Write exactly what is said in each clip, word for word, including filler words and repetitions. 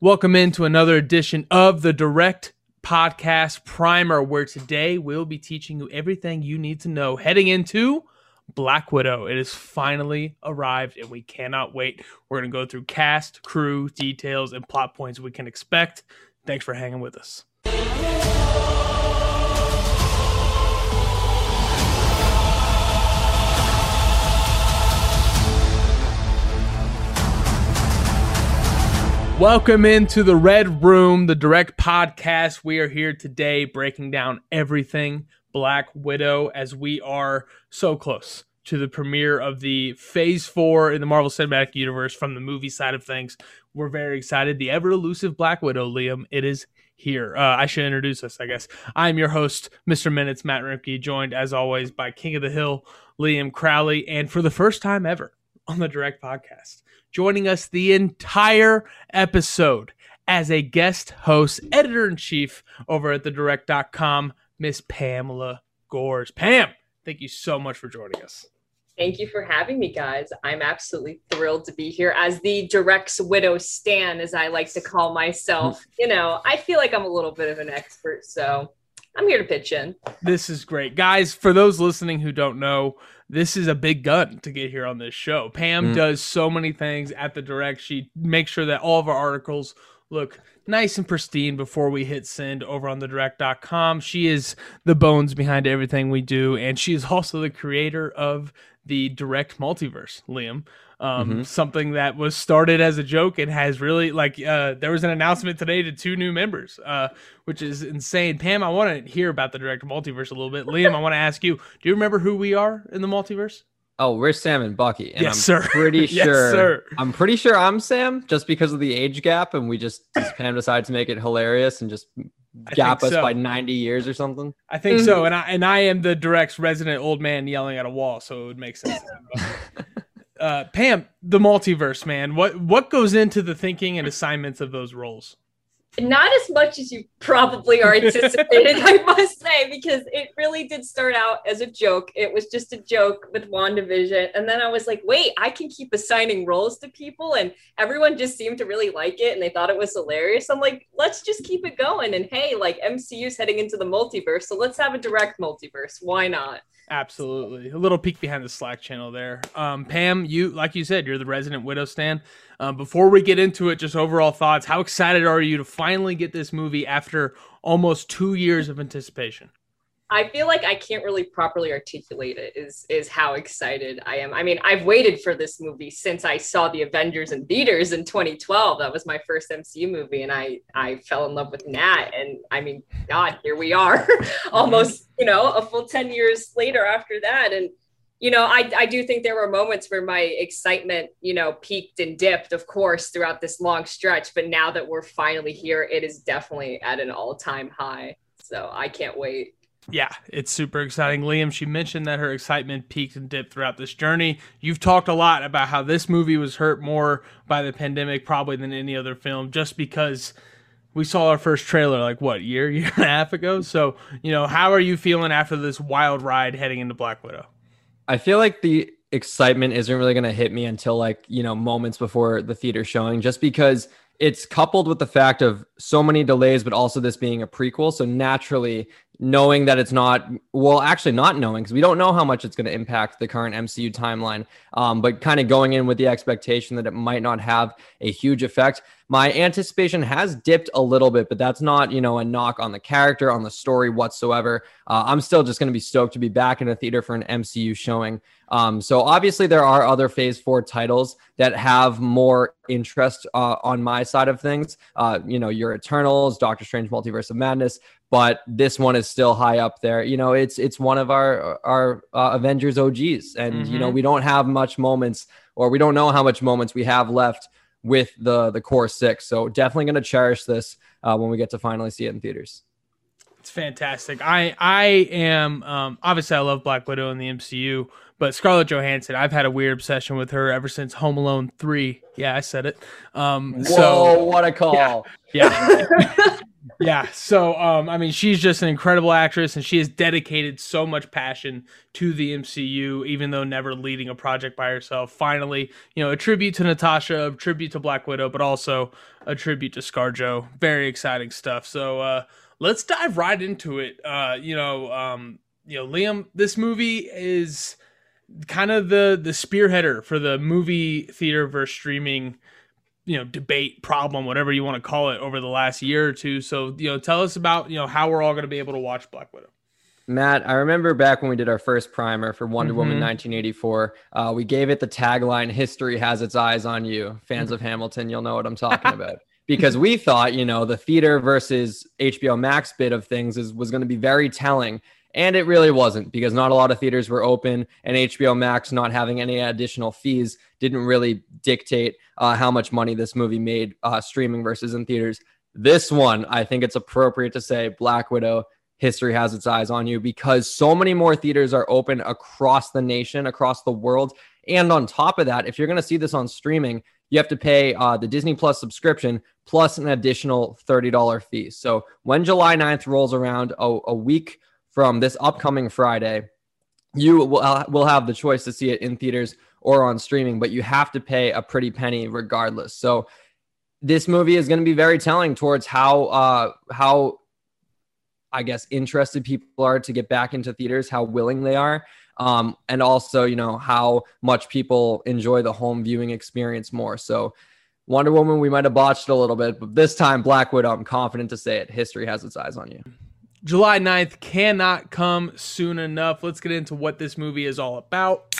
Welcome into another edition of the Direct Podcast Primer, where today we'll be teaching you everything you need to know heading into Black Widow. It has finally arrived and we cannot wait. We're going to go through cast, crew, details, and plot points we can expect. Thanks for hanging with us. Welcome into the Red Room, the Direct Podcast. We are here today breaking down everything Black Widow, as we are so close to the premiere of the Phase four in the Marvel Cinematic Universe from the movie side of things. We're very excited. The ever-elusive Black Widow, Liam, it is here. Uh, I should introduce us, I guess. I'm your host, Mister Minutes, Matt Rimke, joined, as always, by King of the Hill, Liam Crowley, and for the first time ever on the Direct Podcast, joining us the entire episode as a guest host, editor-in-chief over at the direct dot com, Miss Pamela Gores. Pam, thank you so much for joining us. Thank you for having me, guys. I'm absolutely thrilled to be here as the Direct's Widow stan, as I like to call myself. You know, I feel like I'm a little bit of an expert, so I'm here to pitch in. This is great. Guys, for those listening who don't know, this is a big gun to get here on this show. Pam mm. does so many things at the Direct. She makes sure that all of our articles look nice and pristine before we hit send over on the direct dot com. She is the bones behind everything we do, and she is also the creator of the Direct Multiverse, Liam. Um, mm-hmm. Something that was started as a joke and has really, like, uh, there was an announcement today to two new members, uh, which is insane. Pam, I want to hear about the Direct Multiverse a little bit. Liam, I want to ask you, do you remember who we are in the multiverse? Oh, we're Sam and Bucky. And yes, I'm sir. Pretty sure, yes, sir. I'm pretty sure I'm Sam just because of the age gap. And we just, just Pam decided to make it hilarious and just gap us so. by ninety years or something. I think mm-hmm. so. And I, and I am the Direct's resident old man yelling at a wall. So it would make sense. uh, Pam, the multiverse, man, what, what goes into the thinking and assignments of those roles? Not as much as you probably are anticipated, I must say, because it really did start out as a joke. It was just a joke with WandaVision. And then I was like, wait, I can keep assigning roles to people. And everyone just seemed to really like it. And they thought it was hilarious. I'm like, let's just keep it going. And hey, like M C U's heading into the multiverse. So let's have a Direct Multiverse. Why not? Absolutely. A little peek behind the Slack channel there. Um, Pam, you, like you said, you're the resident Widow stan. Um, before we get into it, just overall thoughts. How excited are you to finally get this movie after almost two years of anticipation? I feel like I can't really properly articulate it is, is how excited I am. I mean, I've waited for this movie since I saw The Avengers in theaters in twenty twelve. That was my first M C U movie, and I, I fell in love with Nat. And I mean, God, here we are almost, you know, a full ten years later after that. And, you know, I, I do think there were moments where my excitement, you know, peaked and dipped, of course, throughout this long stretch. But now that we're finally here, it is definitely at an all-time high. So I can't wait. Yeah, it's super exciting. Liam, she mentioned that her excitement peaked and dipped throughout this journey. You've talked a lot about how this movie was hurt more by the pandemic probably than any other film, just because we saw our first trailer like, what, year, year and a half ago? So, you know, how are you feeling after this wild ride heading into Black Widow? I feel like the excitement isn't really going to hit me until like, you know, moments before the theater showing, just because it's coupled with the fact of so many delays, but also this being a prequel. So naturally, knowing that it's not, well, actually not knowing, because we don't know how much it's going to impact the current M C U timeline, um, but kind of going in with the expectation that it might not have a huge effect. My anticipation has dipped a little bit, but that's not, you know, a knock on the character, on the story whatsoever. Uh, I'm still just going to be stoked to be back in a theater for an M C U showing. Um, so obviously there are other Phase four titles that have more interest uh, on my side of things. Uh, you know, your Eternals, Doctor Strange, Multiverse of Madness, but this one is still high up there. You know, it's it's one of our our uh, Avengers O Gs, and mm-hmm. you know, we don't have much moments, or we don't know how much moments we have left with the the core six. So definitely going to cherish this uh, when we get to finally see it in theaters. It's fantastic. I I am um, obviously I love Black Widow in the M C U, but Scarlett Johansson, I've had a weird obsession with her ever since Home Alone three. Yeah, I said it. Um, Whoa, so, what a call! Yeah. yeah. Yeah. So, um, I mean, she's just an incredible actress, and she has dedicated so much passion to the M C U, even though never leading a project by herself. Finally, you know, a tribute to Natasha, a tribute to Black Widow, but also a tribute to ScarJo. Very exciting stuff. So, uh, let's dive right into it. Uh, you know, um, you know, Liam, this movie is kind of the, the spearheader for the movie theater versus streaming, you know, debate, problem, whatever you want to call it, over the last year or two. So, you know, tell us about, you know, how we're all going to be able to watch Black Widow. Matt, I remember back when we did our first primer for Wonder mm-hmm. Woman nineteen eighty-four, uh, we gave it the tagline, "History has its eyes on you." Fans mm-hmm. of Hamilton, you'll know what I'm talking about. Because we thought, you know, the theater versus H B O Max bit of things is, was going to be very telling. And it really wasn't, because not a lot of theaters were open, and H B O Max not having any additional fees didn't really dictate uh, how much money this movie made uh, streaming versus in theaters. This one, I think it's appropriate to say Black Widow, history has its eyes on you, because so many more theaters are open across the nation, across the world. And on top of that, if you're going to see this on streaming, you have to pay uh, the Disney Plus subscription plus an additional thirty dollars fee. So when July ninth rolls around, a, a week from this upcoming Friday, you will, uh, will have the choice to see it in theaters or on streaming, but you have to pay a pretty penny regardless. So this movie is going to be very telling towards how, uh, how I guess, interested people are to get back into theaters, how willing they are, um, and also, you know, how much people enjoy the home viewing experience more. So Wonder Woman, we might have botched a little bit, but this time, Black Widow, I'm confident to say it. History has its eyes on you. July ninth cannot come soon enough. Let's get into what this movie is all about.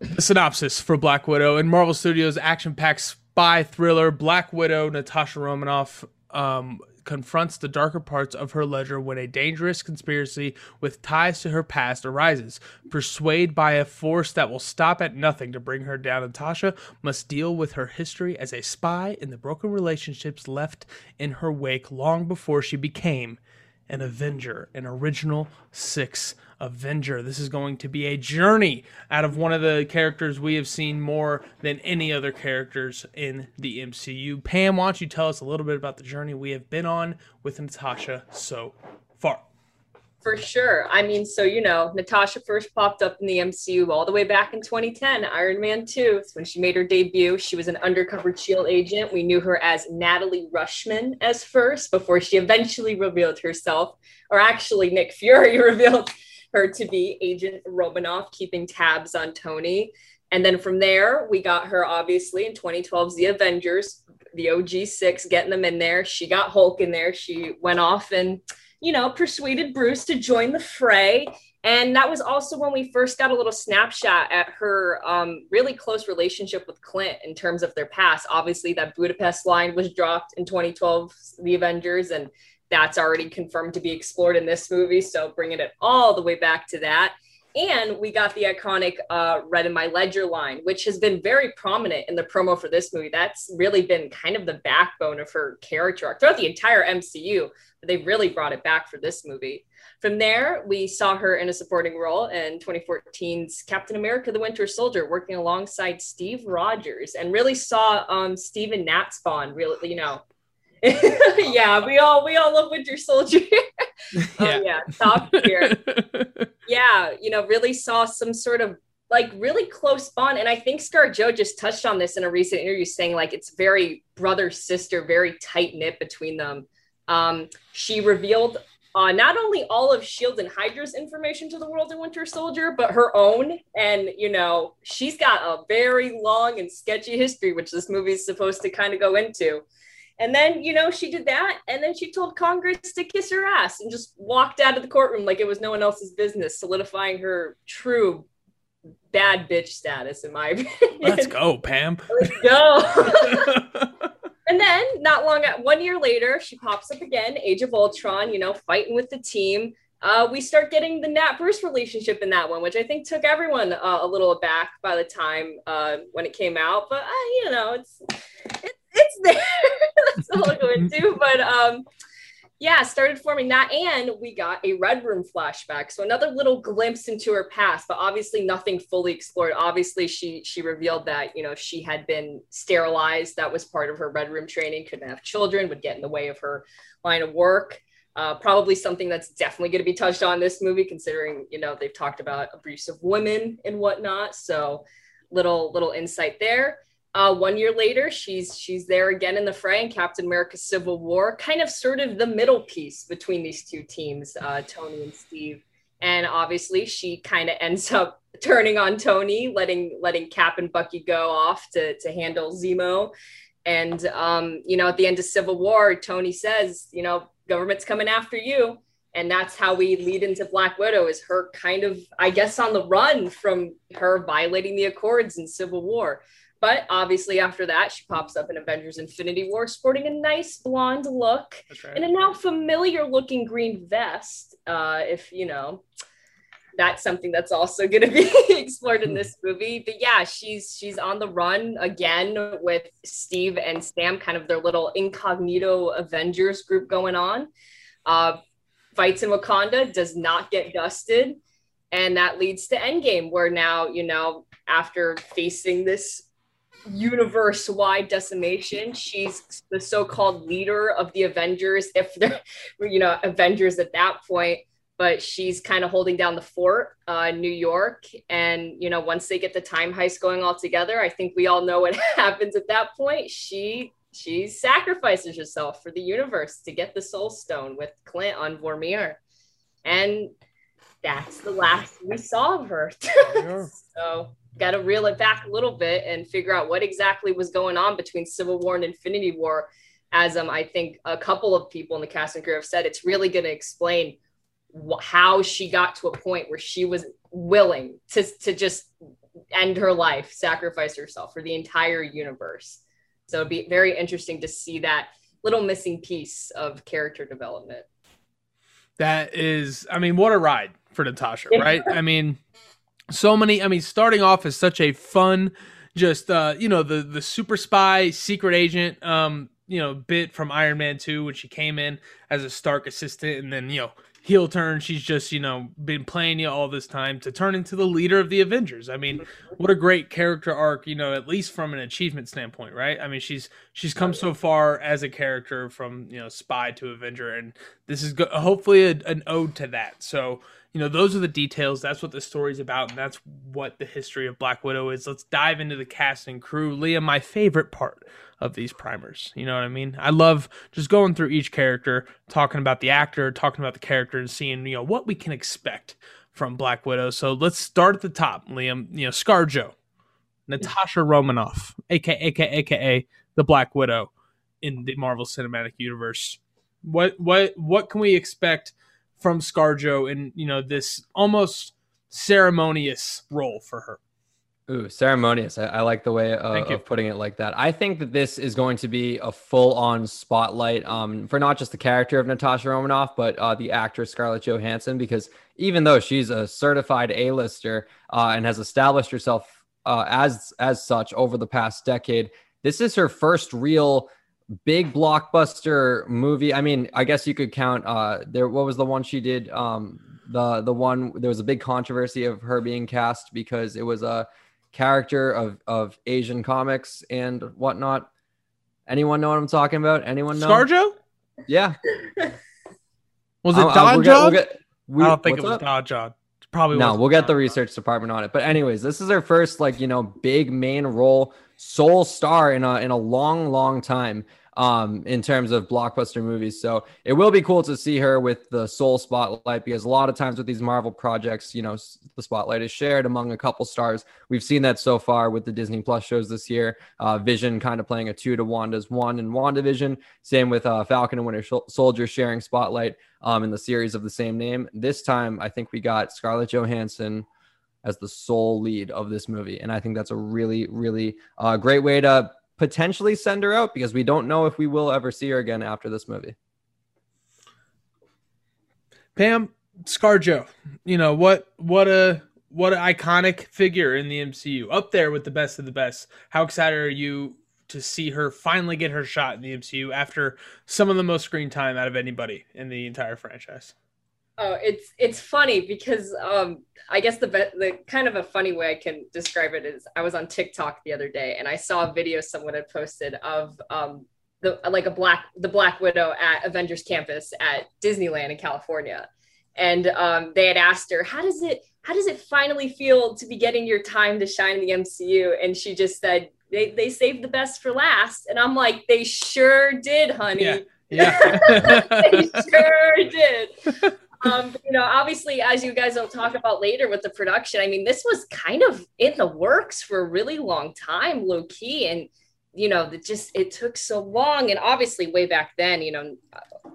A synopsis for Black Widow. In Marvel Studios' action-packed spy thriller, Black Widow, Natasha Romanoff um, confronts the darker parts of her ledger when a dangerous conspiracy with ties to her past arises. Persuaded by a force that will stop at nothing to bring her down, Natasha must deal with her history as a spy and the broken relationships left in her wake long before she became an Avenger, an original six Avenger. This is going to be a journey out of one of the characters we have seen more than any other characters in the M C U. Pam, why don't you tell us a little bit about the journey we have been on with Natasha so far? For sure. I mean, so, you know, Natasha first popped up in the M C U all the way back in twenty ten, Iron Man two. It's when she made her debut. She was an undercover SHIELD agent. We knew her as Natalie Rushman as first, before she eventually revealed herself, or actually Nick Fury revealed her to be Agent Romanoff, keeping tabs on Tony. And then from there, we got her, obviously, in twenty twelve's The Avengers, the O G six, getting them in there. She got Hulk in there. She went off and, you know, persuaded Bruce to join the fray. And that was also when we first got a little snapshot at her um, really close relationship with Clint in terms of their past. Obviously, that Budapest line was dropped in twenty twelve's The Avengers, and that's already confirmed to be explored in this movie. So bringing it all the way back to that. And we got the iconic uh, Red in My Ledger line, which has been very prominent in the promo for this movie. That's really been kind of the backbone of her character arc throughout the entire M C U. But they really brought it back for this movie. From there, we saw her in a supporting role in twenty fourteen's Captain America: The Winter Soldier, working alongside Steve Rogers, and really saw um, Steve and Nat's bond, really, you know, yeah, we all we all love Winter Soldier. Oh yeah, yeah, top tier. Yeah, you know, really saw some sort of like really close bond, and I think ScarJo just touched on this in a recent interview, saying like it's very brother sister, very tight knit between them. Um, she revealed uh, not only all of SHIELD and Hydra's information to the world in Winter Soldier, but her own. And you know, she's got a very long and sketchy history, which this movie is supposed to kind of go into. And then, you know, she did that, and then she told Congress to kiss her ass and just walked out of the courtroom like it was no one else's business, solidifying her true bad bitch status, in my opinion. Let's go, Pam. Let's go. And then, not long, one year later, she pops up again, Age of Ultron, you know, fighting with the team. Uh, we start getting the Nat-Bruce relationship in that one, which I think took everyone uh, a little aback by the time uh, when it came out. But, uh, you know, it's... it's It's there. That's all I'll go into. But um, yeah, started forming that. And we got a Red Room flashback. So another little glimpse into her past, but obviously nothing fully explored. Obviously, she she revealed that, you know, she had been sterilized. That was part of her Red Room training. Couldn't have children, would get in the way of her line of work. Uh, probably something that's definitely going to be touched on in this movie, considering, you know, they've talked about abuse of women and whatnot. So little little insight there. Uh, one year later, she's she's there again in the fray in Captain America: Civil War, kind of sort of the middle piece between these two teams, uh, Tony and Steve. And obviously, she kind of ends up turning on Tony, letting letting Cap and Bucky go off to to handle Zemo. And um, you know, at the end of Civil War, Tony says, you know, government's coming after you. And that's how we lead into Black Widow, is her kind of, I guess, on the run from her violating the Accords in Civil War. But obviously after that, she pops up in Avengers: Infinity War, sporting a nice blonde look right. and a now familiar looking green vest. Uh, if, you know, that's something that's also going to be explored in this movie. But yeah, she's she's on the run again with Steve and Sam, kind of their little incognito Avengers group going on. Uh, fights in Wakanda, does not get dusted. And that leads to Endgame, where now, you know, after facing this universe-wide decimation, she's the so-called leader of the Avengers, if they're, you know, Avengers at that point, but she's kind of holding down the fort, uh, New York. And, you know, once they get the time heist going all together, I think we all know what happens at that point. She, she sacrifices herself for the universe to get the Soul Stone with Clint on Vormir. And that's the last we saw of her. Yeah. So got to reel it back a little bit and figure out what exactly was going on between Civil War and Infinity War. As um, I think a couple of people in the cast and crew have said, it's really going to explain wh- how she got to a point where she was willing to, to just end her life, sacrifice herself for the entire universe. So it'd be very interesting to see that little missing piece of character development. That is, I mean, what a ride for Natasha, right? I mean, so many, I mean, starting off as such a fun, just, uh, you know, the, the super spy, secret agent, um, you know, bit from Iron Man two, when she came in as a Stark assistant, and then, you know, heel turn. She's just, you know, been playing you all this time to turn into the leader of the Avengers. I mean, what a great character arc, you know, at least from an achievement standpoint, right? I mean, she's she's come so far as a character from, you know, spy to Avenger, and this is go- hopefully a, an ode to that. So, you know, those are the details. That's what the story's about, and that's what the history of Black Widow is. Let's dive into the cast and crew. Leah, my favorite part of these primers. You know what I mean? I love just going through each character, talking about the actor, talking about the character, and seeing, you know, what we can expect from Black Widow. So let's start at the top, Liam. You know, ScarJo, Natasha Romanoff, aka aka aka the Black Widow in the Marvel Cinematic Universe. What what what can we expect from ScarJo in, you know, this almost ceremonious role for her? Ooh, ceremonious. I, I like the way uh, of putting it like that. I think that this is going to be a full-on spotlight um, for not just the character of Natasha Romanoff, but uh, the actress Scarlett Johansson, because even though she's a certified A-lister uh, and has established herself uh, as as such over the past decade, this is her first real big blockbuster movie. I mean, I guess you could count uh, there. What was the one she did? Um, the the one, there was a big controversy of her being cast because it was a character of of Asian comics and whatnot. Anyone know what I'm talking about? Anyone know? ScarJo? Yeah. Was it Don John? We'll we'll I don't think it was Don John. Probably. No, we'll get the research department on it. But anyways, this is her first, like, you know, big main role, sole star in a in a long, long time um, in terms of blockbuster movies. So it will be cool to see her with the sole spotlight, because a lot of times with these Marvel projects, you know, the spotlight is shared among a couple stars. We've seen that so far with the Disney Plus shows this year. Uh, Vision kind of playing a two to Wanda's one in WandaVision. Same with uh, Falcon and Winter Soldier sharing spotlight um, in the series of the same name. This time, I think we got Scarlett Johansson as the sole lead of this movie. And I think that's a really, really uh, great way to potentially send her out, because we don't know if we will ever see her again after this movie. Pam, ScarJo, you know, what what a what an iconic figure in the M C U, up there with the best of the best. How excited are you to see her finally get her shot in the M C U after some of the most screen time out of anybody in the entire franchise. Oh, it's it's funny because um, I guess the be- the kind of a funny way I can describe it is I was on TikTok the other day and I saw a video someone had posted of um, the like a black the Black Widow at Avengers Campus at Disneyland in California, and um, they had asked her how does it how does it finally feel to be getting your time to shine in the M C U, and she just said they they saved the best for last, and I'm like they sure did, honey. Yeah, yeah. They sure did. Um, you know, obviously, as you guys will talk about later with the production, I mean, this was kind of in the works for a really long time, low key. And, you know, it just it took so long. And obviously way back then, you know,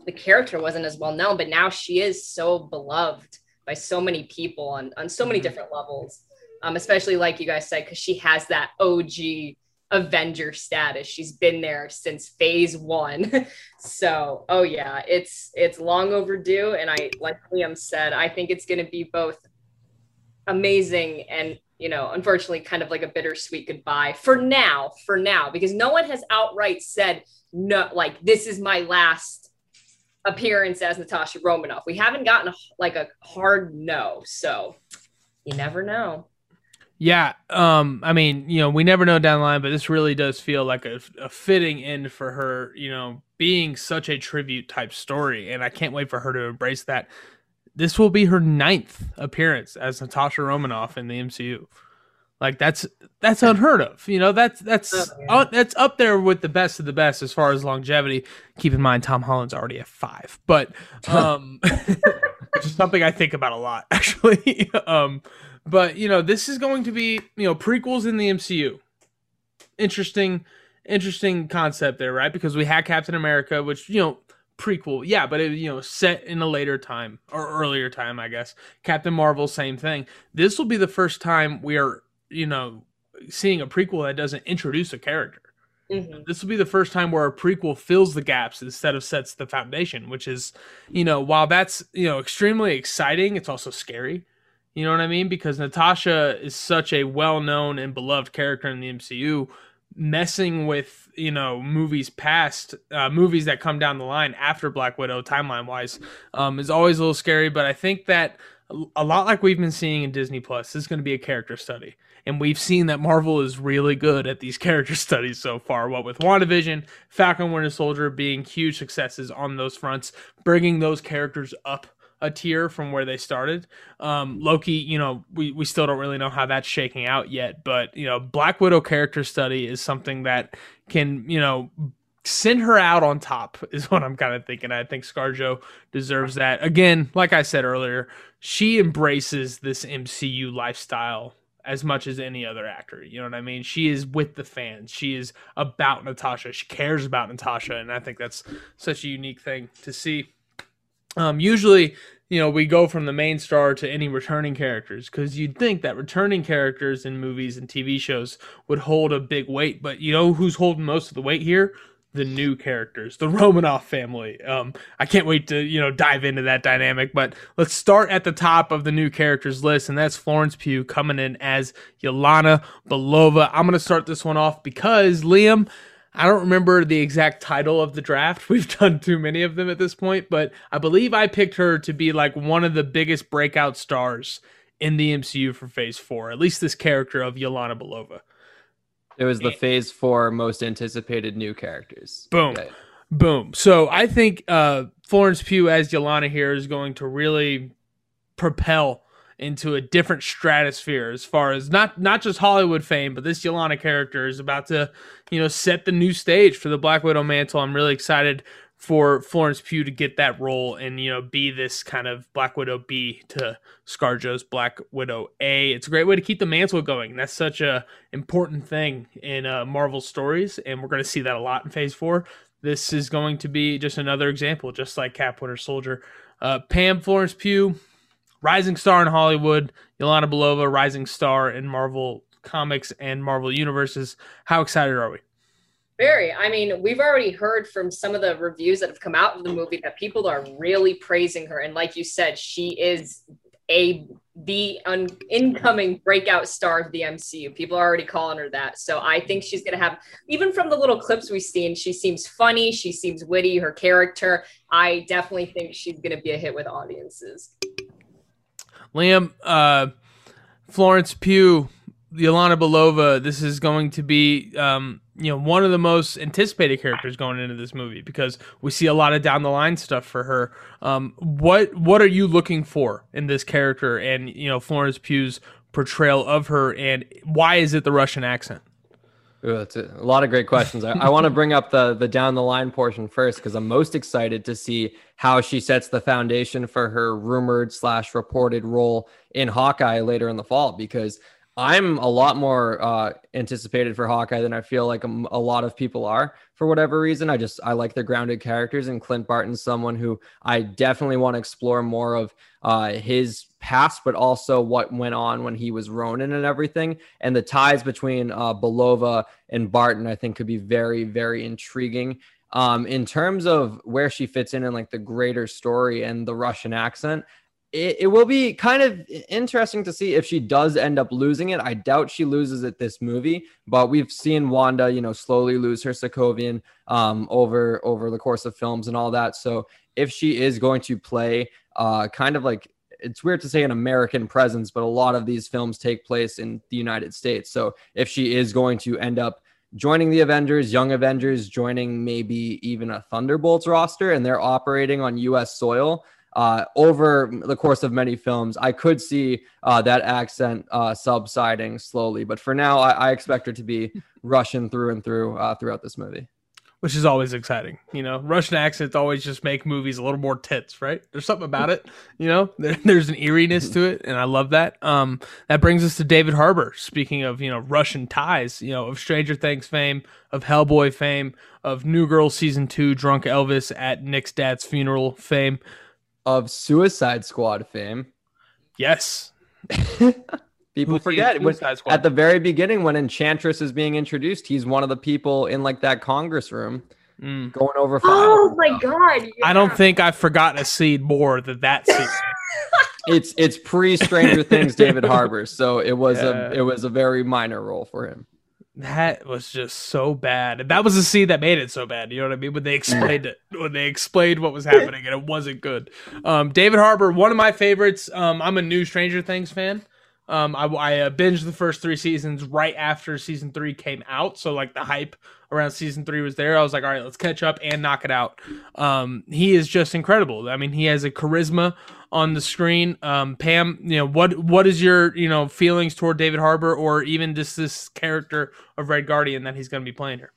the character wasn't as well known, but now she is so beloved by so many people on, on so many different levels, um, especially like you guys said, because she has that O G Avenger status. She's been there since phase one. So, oh yeah, it's it's long overdue. And I, like Liam said, I think it's going to be both amazing and, you know, unfortunately kind of like a bittersweet goodbye for now, for now, because no one has outright said, no, like this is my last appearance as Natasha Romanoff. We haven't gotten a, like a hard no. So you never know. Yeah, um, I mean, you know, we never know down the line, but this really does feel like a, a fitting end for her, you know, being such a tribute type story, and I can't wait for her to embrace that. This will be her ninth appearance as Natasha Romanoff in the M C U. Like that's that's unheard of, you know. That's that's oh, yeah. uh, that's up there with the best of the best as far as longevity. Keep in mind, Tom Holland's already at five, but um, which is something I think about a lot, actually. um. But, you know, this is going to be, you know, prequels in the M C U. Interesting, interesting concept there, right? Because we had Captain America, which, you know, prequel. Yeah, but, it, you know, set in a later time or earlier time, I guess. Captain Marvel, same thing. This will be the first time we are, you know, seeing a prequel that doesn't introduce a character. Mm-hmm. This will be the first time where a prequel fills the gaps instead of sets the foundation, which is, you know, while that's, you know, extremely exciting, it's also scary. You know what I mean? Because Natasha is such a well-known and beloved character in the M C U, messing with, you know, movies past, uh, movies that come down the line after Black Widow, timeline-wise, um, is always a little scary. But I think that a lot like we've been seeing in Disney Plus, this is going to be a character study. And we've seen that Marvel is really good at these character studies so far. What with WandaVision, Falcon and Winter Soldier being huge successes on those fronts, bringing those characters up a tier from where they started. um Loki, you know, we we still don't really know how that's shaking out yet, but you know, Black Widow character study is something that can, you know, send her out on top is what I'm kind of thinking. I think Scarlett Johansson deserves that. Again, like I said earlier, she embraces this M C U lifestyle as much as any other actor. You know what I mean? She is with the fans. She is about Natasha. She cares about Natasha, and I think that's such a unique thing to see. Um, usually, you know, we go from the main star to any returning characters because you'd think that returning characters in movies and T V shows would hold a big weight. But you know who's holding most of the weight here? The new characters, the Romanoff family. Um, I can't wait to, you know, dive into that dynamic. But let's start at the top of the new characters list, and that's Florence Pugh coming in as Yelena Belova. I'm going to start this one off because, Liam, I don't remember the exact title of the draft. We've done too many of them at this point, but I believe I picked her to be like one of the biggest breakout stars in the M C U for phase four, at least this character of Yelena Belova. It was the and, phase four most anticipated new characters. Boom. Okay. Boom. So I think uh, Florence Pugh as Yelena here is going to really propel into a different stratosphere as far as not not just Hollywood fame, but this Yelena character is about to, you know, set the new stage for the Black Widow mantle. I'm really excited for Florence Pugh to get that role and, you know, be this kind of Black Widow B to Scarlett Johansson's Black Widow A. It's a great way to keep the mantle going. That's such a important thing in uh, Marvel stories, and we're going to see that a lot in Phase Four. This is going to be just another example, just like Cap Winter Soldier. Uh, Pam, Florence Pugh, rising star in Hollywood, Yelena Belova, rising star in Marvel Comics and Marvel Universes. How excited are we? Very. I mean, we've already heard from some of the reviews that have come out of the movie that people are really praising her. And like you said, she is a the un- incoming breakout star of the M C U. People are already calling her that. So I think she's going to have, even from the little clips we've seen, she seems funny. She seems witty, her character. I definitely think she's going to be a hit with audiences. Liam, uh, Florence Pugh, Yelena Belova, this is going to be, um, you know, one of the most anticipated characters going into this movie because we see a lot of down the line stuff for her. Um, what what are you looking for in this character and, you know, Florence Pugh's portrayal of her, and why is it the Russian accent? Ooh, that's a, a lot of great questions. I, I want to bring up the the down the line portion first because I'm most excited to see how she sets the foundation for her rumored slash reported role in Hawkeye later in the fall, because I'm a lot more uh, anticipated for Hawkeye than I feel like a, a lot of people are for whatever reason. I just, I like the grounded characters, and Clint Barton's someone who I definitely want to explore more of uh, his past, but also what went on when he was Ronin and everything. And the ties between uh, Belova and Barton, I think, could be very, very intriguing. Um, in terms of where she fits in and like the greater story and the Russian accent, It, it will be kind of interesting to see if she does end up losing it. I doubt she loses it this movie, but we've seen Wanda, you know, slowly lose her Sokovian um, over over the course of films and all that. So if she is going to play uh, kind of like, it's weird to say an American presence, but a lot of these films take place in the United States. So if she is going to end up joining the Avengers, Young Avengers, joining maybe even a Thunderbolts roster, and they're operating on U S soil, Uh, over the course of many films, I could see uh, that accent uh, subsiding slowly. But for now, I, I expect her to be Russian through and through uh, throughout this movie. Which is always exciting. You know, Russian accents always just make movies a little more tits, right? There's something about it. You know, there, there's an eeriness to it. And I love that. Um, that brings us to David Harbour. Speaking of, you know, Russian ties, you know, of Stranger Things fame, of Hellboy fame, of New Girl season two, drunk Elvis at Nick's dad's funeral fame. Of Suicide Squad fame. Yes. People forget. When, at the very beginning, when Enchantress is being introduced, he's one of the people in like that Congress room mm. going over. Oh my God. Yeah. I don't think I've forgotten a seed more than that seed. it's it's pre-Stranger Things David Harbour, so it was yeah. a it was a very minor role for him. That was just so bad. And that was the scene that made it so bad. You know what I mean? When they explained it, when they explained what was happening, and it wasn't good. Um, David Harbour, one of my favorites. Um, I'm a new Stranger Things fan. Um, I, I uh, binged the first three seasons right after season three came out. So like the hype around season three was there. I was like, all right, let's catch up and knock it out. Um, he is just incredible. I mean, he has a charisma on the screen. Um, Pam, you know, what, what is your, you know, feelings toward David Harbour, or even just this character of Red Guardian that he's going to be playing here?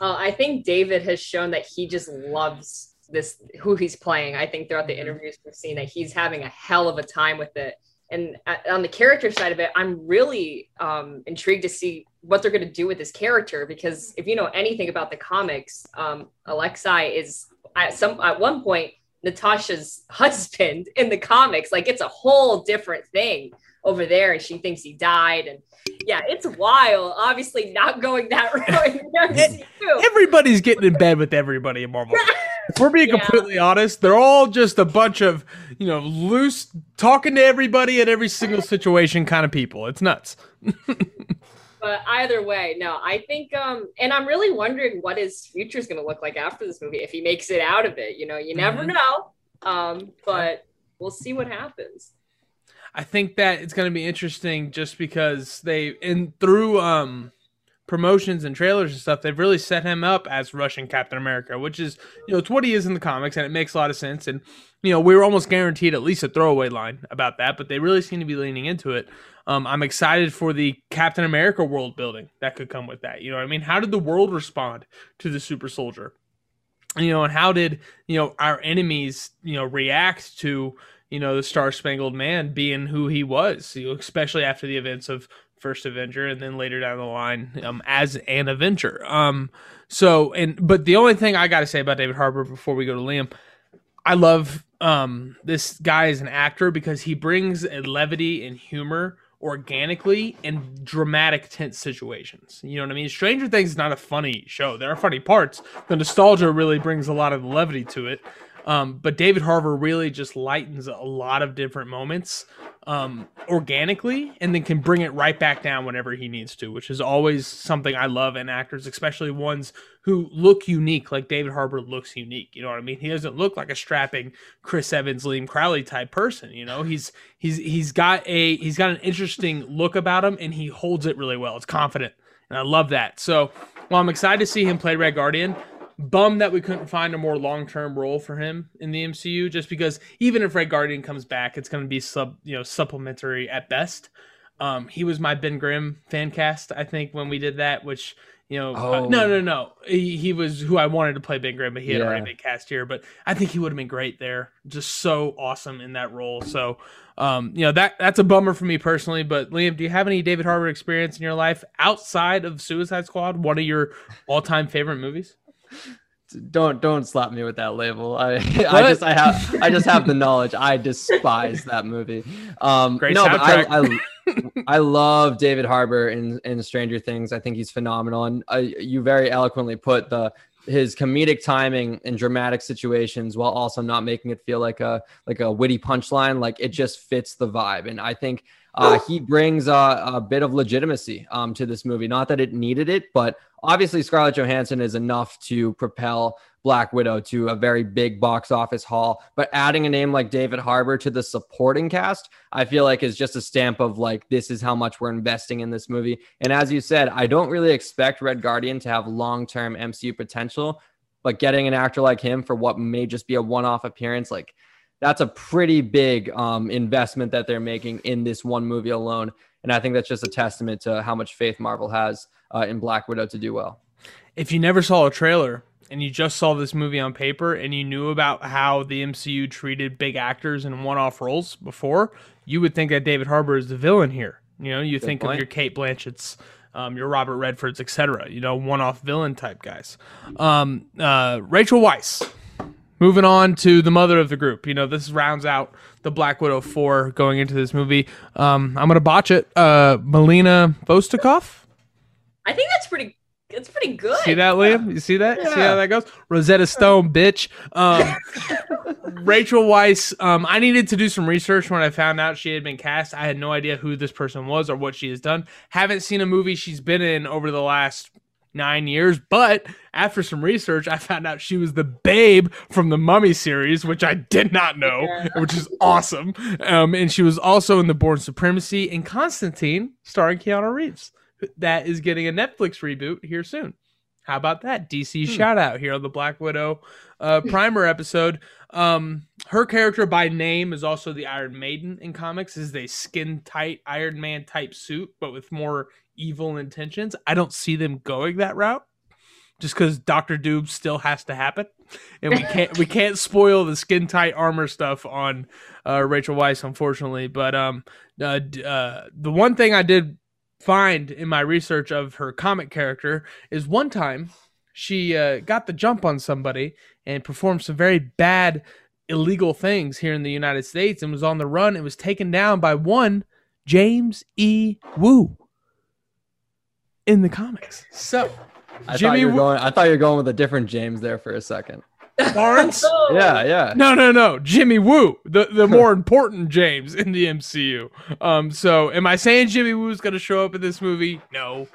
Uh, I think David has shown that he just loves this, who he's playing. I think throughout the interviews we've seen that he's having a hell of a time with it. And on the character side of it, I'm really um, intrigued to see what they're going to do with this character, because if you know anything about the comics, um, Alexei is at some at one point Natasha's husband in the comics. Like, it's a whole different thing over there, and she thinks he died, and yeah, it's wild. Obviously, not going that route. Everybody's getting in bed with everybody in Marvel. If we're being yeah. completely honest, they're all just a bunch of, you know, loose, talking to everybody at every single situation kind of people. It's nuts. But either way, no, I think, um, and I'm really wondering what his future is going to look like after this movie, if he makes it out of it. You know, you never mm-hmm. know, um, but we'll see what happens. I think that it's going to be interesting just because they, and through, um, promotions and trailers and stuff, they've really set him up as Russian Captain America, which is, you know, it's what he is in the comics, and it makes a lot of sense. And, you know, we were almost guaranteed at least a throwaway line about that, but they really seem to be leaning into it. Um, I'm excited for the Captain America world building that could come with that. You know what I mean? How did the world respond to the super soldier? You know, and how did, you know, our enemies, you know, react to, you know, the Star-Spangled Man being who he was, you know, especially after the events of First Avenger, and then later down the line um, as an Avenger. Um, so, and but the only thing I got to say about David Harbour before we go to Liam, I love um, this guy as an actor because he brings a levity and humor organically in dramatic, tense situations. You know what I mean? Stranger Things is not a funny show. There are funny parts. The nostalgia really brings a lot of levity to it. Um, but David Harbour really just lightens a lot of different moments um, organically, and then can bring it right back down whenever he needs to, which is always something I love in actors, especially ones who look unique. Like David Harbour looks unique. You know what I mean? He doesn't look like a strapping Chris Evans, Liam Crowley type person. You know, he's he's he's got a he's got an interesting look about him, and he holds it really well. It's confident, and I love that. So while I'm excited to see him play Red Guardian, bummed that we couldn't find a more long-term role for him in the M C U, just because even if Red Guardian comes back, it's going to be sub, you know, supplementary at best. Um, he was my Ben Grimm fan cast, I think, when we did that, which, you know, oh. uh, no, no, no. He, he was who I wanted to play Ben Grimm, but he had yeah. already been cast here. But I think he would have been great there. Just so awesome in that role. So, um, you know, that that's a bummer for me personally. But Liam, do you have any David Harbour experience in your life outside of Suicide Squad? One of your all-time favorite movies? Don't don't slap me with that label. I, I just I have I just have the knowledge. I despise that movie. Um, Great no, soundtrack. But I, I I love David Harbour in in Stranger Things. I think he's phenomenal, and uh, you very eloquently put the his comedic timing in dramatic situations while also not making it feel like a like a witty punchline. Like it just fits the vibe, and I think uh, he brings a, a bit of legitimacy um, to this movie. Not that it needed it, but obviously Scarlett Johansson is enough to propel Black Widow to a very big box office haul, but adding a name like David Harbour to the supporting cast, I feel like is just a stamp of like, this is how much we're investing in this movie. And as you said, I don't really expect Red Guardian to have long-term M C U potential, but getting an actor like him for what may just be a one-off appearance, like that's a pretty big um, investment that they're making in this one movie alone. And I think that's just a testament to how much faith Marvel has uh, in Black Widow to do well. If you never saw a trailer and you just saw this movie on paper and you knew about how the M C U treated big actors in one-off roles before, you would think that David Harbour is the villain here. You know, you Good think point. Of your Cate Blanchett's, um, your Robert Redfords, et cetera, you know, one-off villain type guys. Um, uh, Rachel Weisz. Moving on to the mother of the group. You know, this rounds out the Black Widow four going into this movie. Um, I'm going to botch it. Uh, Melina Vostokoff? I think that's pretty That's pretty good. See that, Liam? You see that? Yeah. See how that goes? Rosetta Stone, bitch. Um, Rachel Weisz. Um, I needed to do some research when I found out she had been cast. I had no idea who this person was or what she has done. Haven't seen a movie she's been in over the last nine years, but after some research I found out she was the babe from the Mummy series, which I did not know, which is awesome. Um and she was also in the Bourne Supremacy and Constantine starring Keanu Reeves, that is getting a Netflix reboot here soon. How about that? D C hmm. shout out here on the Black Widow uh primer episode. Um her character by name is also the Iron Maiden in comics, is a skin tight Iron Man type suit but with more evil intentions. I don't see them going that route just because Doctor Doom still has to happen, and we can't we can't spoil the skin tight armor stuff on uh Rachel Weisz, unfortunately. But um uh, uh the one thing I did find in my research of her comic character is one time she uh, got the jump on somebody and performed some very bad illegal things here in the United States and was on the run and was taken down by one James E. Wu in the comics. So I Jimmy thought you were going I thought you were going with a different James there for a second. Florence? yeah, yeah. No, no, no. Jimmy Woo, the, the more important James in the M C U. Um so am I saying Jimmy Woo's going to show up in this movie? No.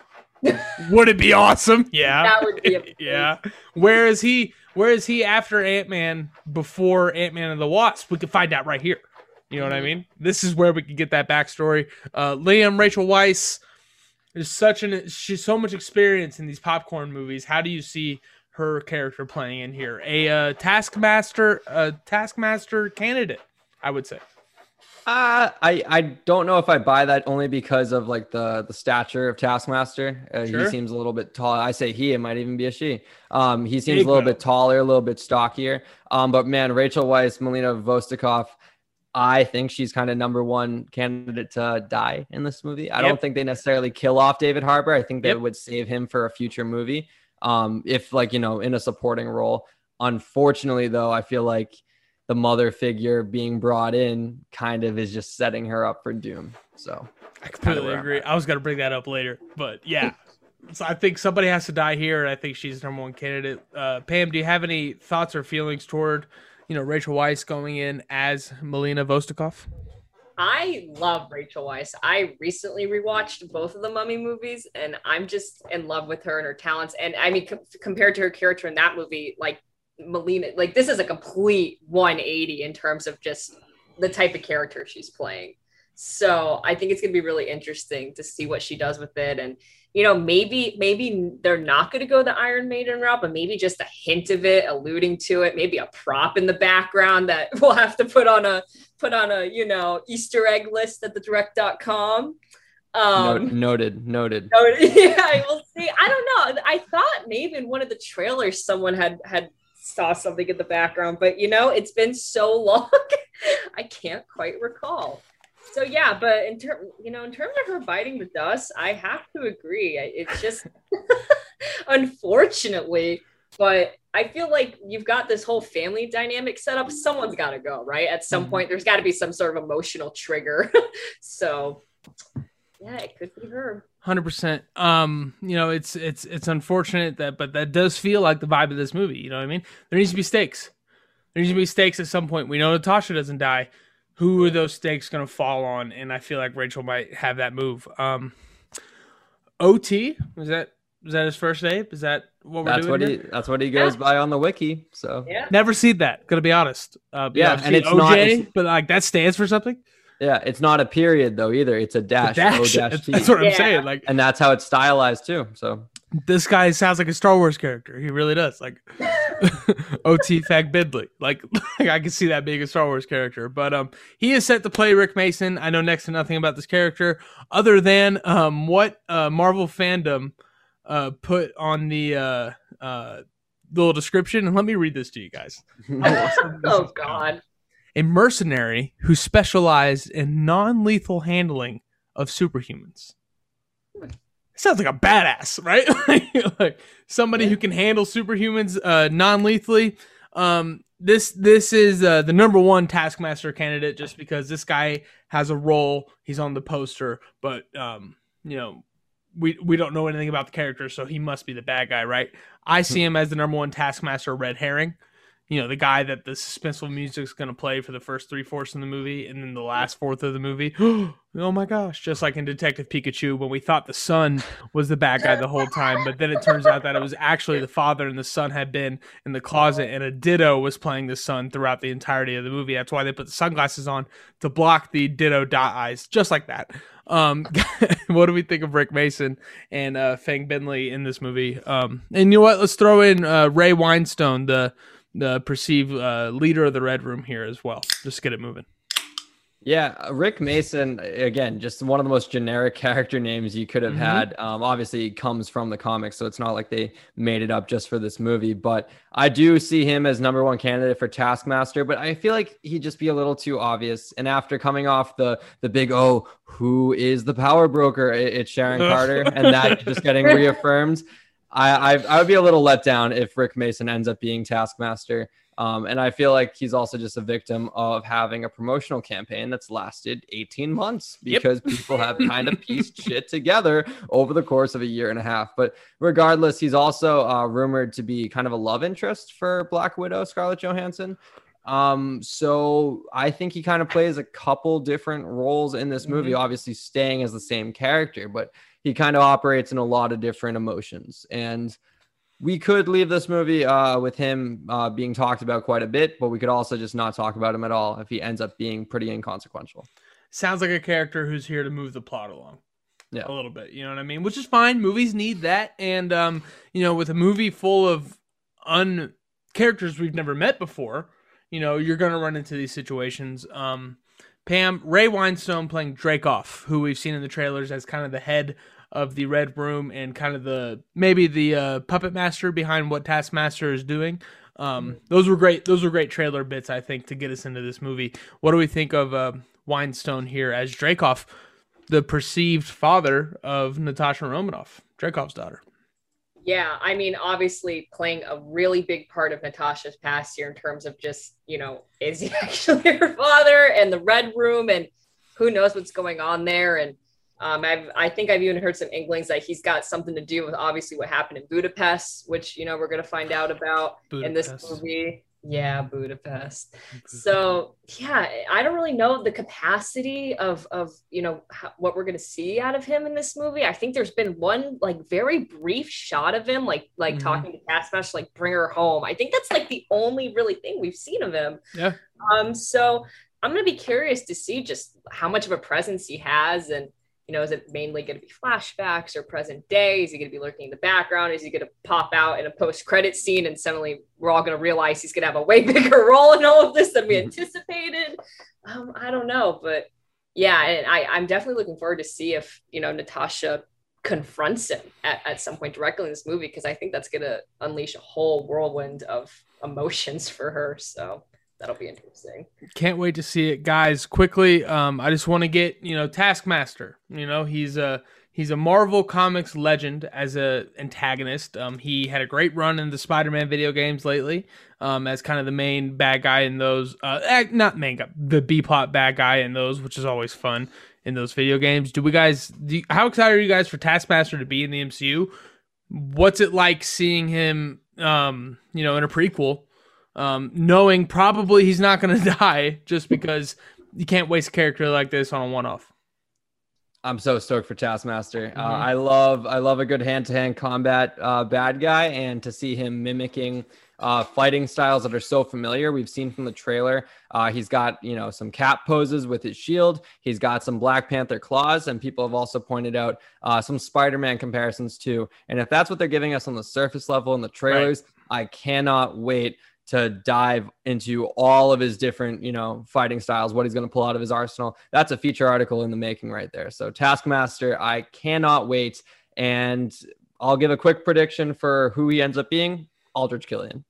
Would it be awesome? Yeah. That would be amazing. Yeah. Where is he? Where is he after Ant-Man, before Ant-Man and the Wasp? We could find out right here. You know what I mean? This is where we could get that backstory. Uh Liam, Rachel Weisz, there's such an she's so much experience in these popcorn movies. How do you see her character playing in here? A uh, Taskmaster, a Taskmaster candidate, I would say. Uh, I I don't know if I buy that, only because of like the the stature of Taskmaster. Uh, sure. He seems a little bit tall. I say he, it might even be a she. Um, he seems Big a little bit taller, a little bit stockier. Um, but man, Rachel Weisz, Melina Vostokoff, I think she's kind of number one candidate to die in this movie. I yep. don't think they necessarily kill off David Harbour. I think they yep. would save him for a future movie. Um, if like, you know, in a supporting role. Unfortunately though, I feel like the mother figure being brought in kind of is just setting her up for doom. So I completely agree. I was going to bring that up later, but yeah. So I think somebody has to die here, and I think she's the number one candidate. Uh, Pam, do you have any thoughts or feelings toward you know, Rachel Weisz going in as Melina Vostokoff? I love Rachel Weisz. I recently rewatched both of the Mummy movies, and I'm just in love with her and her talents. And I mean, com- compared to her character in that movie, like Melina, like this is a complete one eighty in terms of just the type of character she's playing. So I think it's going to be really interesting to see what she does with it. And, you know, maybe, maybe they're not going to go the Iron Maiden route, but maybe just a hint of it, alluding to it, maybe a prop in the background that we'll have to put on a, put on a, you know, Easter egg list at the direct dot com. Um, noted, noted. noted. Yeah, we'll see. I don't know. I thought maybe in one of the trailers, someone had, had saw something in the background, but you know, it's been so long. I can't quite recall. So yeah, but in terms, you know, in terms of her biting the dust, I have to agree. It's just unfortunately, but I feel like you've got this whole family dynamic set up. Someone's got to go, right? At some point, there's got to be some sort of emotional trigger. So yeah, it could be her. one hundred percent. Um, you know, it's it's it's unfortunate that, but that does feel like the vibe of this movie. You know what I mean? There needs to be stakes. There needs to be stakes at some point. We know Natasha doesn't die. Who are those stakes going to fall on? And I feel like Rachel might have that move. Um, O T, was that was that his first name? Is that what we're that's doing? What he, that's what he goes yeah. by on the wiki. So yeah. Never seen that. Going to be honest. Uh, yeah, and it's O J, not, it's, but like that stands for something. Yeah, it's not a period though either. It's a dash. A dash. O-dash T. That's what I'm yeah. saying. Like, and that's how it's stylized too. So this guy sounds like a Star Wars character. He really does. Like. O T. Fagbenle. Like, like, I can see that being a Star Wars character. But um, he is set to play Rick Mason. I know next to nothing about this character, other than um, what uh, Marvel fandom uh, put on the uh, uh, little description. And let me read this to you guys. Oh, God. A mercenary who specialized in non-lethal handling of superhumans. Sounds like a badass, right? Like somebody who can handle superhumans uh, non-lethally. Um, this this is uh, the number one Taskmaster candidate, just because this guy has a role. He's on the poster, but um, you know, we we don't know anything about the character, so he must be the bad guy, right? I see him as the number one Taskmaster red herring. You know, the guy that the suspenseful music's going to play for the first three-fourths of the movie and then the last fourth of the movie. Oh, my gosh. Just like in Detective Pikachu, when we thought the son was the bad guy the whole time. But then it turns out that it was actually the father and the son had been in the closet. And a ditto was playing the son throughout the entirety of the movie. That's why they put the sunglasses on to block the ditto dot eyes. Just like that. Um, what do we think of Rick Mason and uh, Fagbenle in this movie? Um, and you know what? Let's throw in uh, Ray Winstone, the... the perceived uh, leader of the Red Room here as well. Just get it moving. Yeah, Rick Mason, again, just one of the most generic character names you could have mm-hmm. had. Um, obviously, he comes from the comics, so it's not like they made it up just for this movie. But I do see him as number one candidate for Taskmaster, but I feel like he'd just be a little too obvious. And after coming off the the big, oh, who is the power broker? It, it's Sharon Carter, and that just getting reaffirmed. I, I I would be a little let down if Rick Mason ends up being Taskmaster. Um, and I feel like he's also just a victim of having a promotional campaign that's lasted eighteen months because yep. people have kind of pieced shit together over the course of a year and a half. But regardless, he's also uh, rumored to be kind of a love interest for Black Widow, Scarlett Johansson. Um, so I think he kind of plays a couple different roles in this movie, mm-hmm. obviously staying as the same character, but he kind of operates in a lot of different emotions. And we could leave this movie uh, with him uh, being talked about quite a bit, but we could also just not talk about him at all if he ends up being pretty inconsequential. Sounds like a character who's here to move the plot along. Yeah, a little bit, you know what I mean? Which is fine. Movies need that. And, um, you know, with a movie full of un characters we've never met before, you know, you're going to run into these situations. Um, Pam, Ray Winstone playing Dracoff, who we've seen in the trailers as kind of the head of the Red Room and kind of the maybe the uh, puppet master behind what Taskmaster is doing. Um, those were great. Those were great trailer bits, I think, to get us into this movie. What do we think of uh, Winstone here as Dracoff, the perceived father of Natasha Romanoff, Dracoff's daughter? Yeah, I mean, obviously playing a really big part of Natasha's past here in terms of just, you know, is he actually her father and the Red Room and who knows what's going on there. And um, I've, I think I've even heard some inklings that he's got something to do with obviously what happened in Budapest, which, you know, we're going to find out about Budapest. In this movie. Yeah, Budapest. So yeah, I don't really know the capacity of of you know how, what we're gonna see out of him in this movie. I think there's been one like very brief shot of him, like like mm-hmm. talking to Taskmaster, like bring her home. I think that's like the only really thing we've seen of him. Yeah. Um. So I'm gonna be curious to see just how much of a presence he has, and you know, is it mainly going to be flashbacks or present day? Is he going to be lurking in the background? Is he going to pop out in a post-credit scene and suddenly we're all going to realize he's going to have a way bigger role in all of this than we anticipated? Um, I don't know, but yeah, and I, I'm definitely looking forward to see if, you know, Natasha confronts him at, at some point directly in this movie, because I think that's going to unleash a whole whirlwind of emotions for her, so... That'll be interesting. Can't wait to see it, guys. Quickly, um, I just want to get, you know, Taskmaster. You know, he's a he's a Marvel Comics legend as a antagonist. Um, he had a great run in the Spider-Man video games lately, um, as kind of the main bad guy in those. Uh, not main guy, the B-plot bad guy in those, which is always fun in those video games. Do we guys? Do you, how excited are you guys for Taskmaster to be in the M C U? What's it like seeing him, um, you know, in a prequel? Um, knowing probably he's not going to die, just because you can't waste a character like this on a one-off. I'm so stoked for Taskmaster. Mm-hmm. Uh, I love, I love a good hand-to-hand combat uh, bad guy, and to see him mimicking uh, fighting styles that are so familiar. We've seen from the trailer. Uh, he's got, you know, some cat poses with his shield. He's got some Black Panther claws, and people have also pointed out uh, some Spider-Man comparisons too. And if that's what they're giving us on the surface level in the trailers, right. I cannot wait to dive into all of his different, you know, fighting styles, what he's going to pull out of his arsenal. That's a feature article in the making right there. So Taskmaster, I cannot wait. And I'll give a quick prediction for who he ends up being. Aldrich Killian.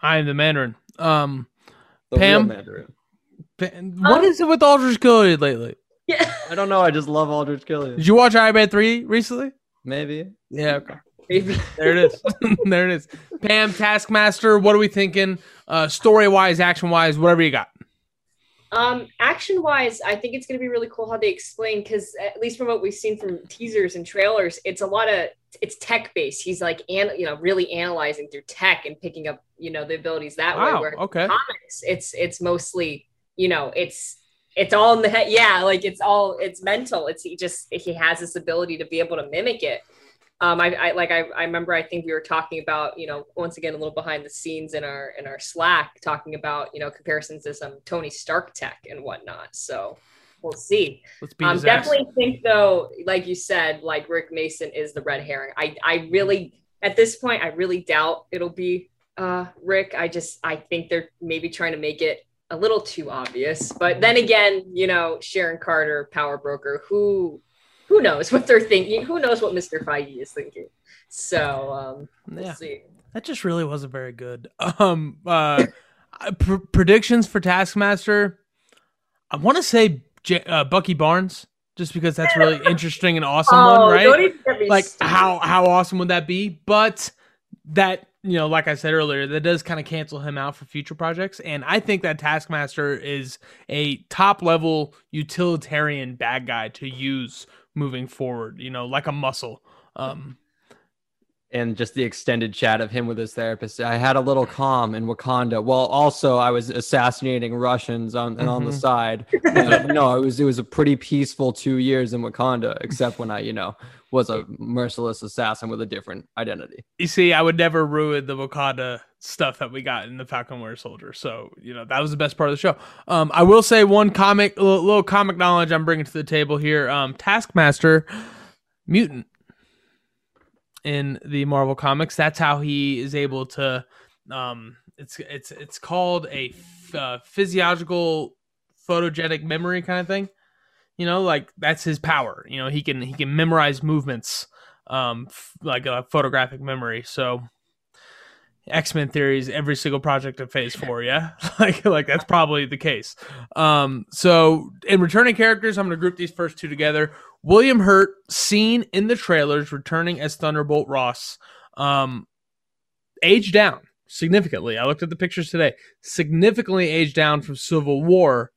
I am the Mandarin. Um, the Pam, real Mandarin. Pam, what um, is it with Aldrich Killian lately? Yeah. I don't know. I just love Aldrich Killian. Did you watch Iron Man three recently? Maybe. Yeah, okay. There it is. There it is. Pam, Taskmaster, what are we thinking? Uh, story-wise, action-wise, whatever you got. Um, action-wise, I think it's going to be really cool how they explain, because at least from what we've seen from teasers and trailers, it's a lot of it's tech-based. He's like, an, you know, really analyzing through tech and picking up, you know, the abilities that wow, way. Where okay. Comics, it's it's mostly, you know, it's. It's all in the head. Yeah, like it's all it's mental. It's he just he has this ability to be able to mimic it. Um, I, I like I, I remember I think we were talking about, you know, once again, a little behind the scenes in our in our Slack, talking about, you know, comparisons to some Tony Stark tech and whatnot. So we'll see. Let's be um, definitely think, though, like you said, like Rick Mason is the red herring. I, I really at this point, I really doubt it'll be uh, Rick. I just I think they're maybe trying to make it a little too obvious. But then again, you know, Sharon Carter, power broker, who. Who knows what they're thinking? Who knows what Mister Feige is thinking? So, um, we'll yeah. see. That just really wasn't very good. Um, uh, pr- predictions for Taskmaster. I want to say J- uh, Bucky Barnes, just because that's really interesting and awesome oh, one, right? Don't even get me like stupid. how how awesome would that be? But that, you know, like I said earlier, that does kind of cancel him out for future projects. And I think that Taskmaster is a top level utilitarian bad guy to use moving forward, you know, like a muscle. Um, and just the extended chat of him with his therapist. I had a little calm in Wakanda. Well, also I was assassinating Russians on and mm-hmm. on the side. And, no, it was it was a pretty peaceful two years in Wakanda, except when I, you know, was a merciless assassin with a different identity. You see, I would never ruin the Wakanda stuff that we got in the Falcon and Winter Soldier. So, you know, that was the best part of the show. Um, I will say one comic, l- little comic knowledge I'm bringing to the table here. Um, Taskmaster, mutant in the Marvel Comics. That's how he is able to. Um, it's it's it's called a f- uh, physiological photogenic memory kind of thing. You know, like that's his power. You know, he can he can memorize movements, um, f- like a photographic memory. So. X-Men theories every single project in phase four, yeah? like like that's probably the case. Um, so in returning characters, I'm going to group these first two together. William Hurt, seen in the trailers, returning as Thunderbolt Ross. Um, aged down significantly. I looked at the pictures today. Significantly aged down from Civil War,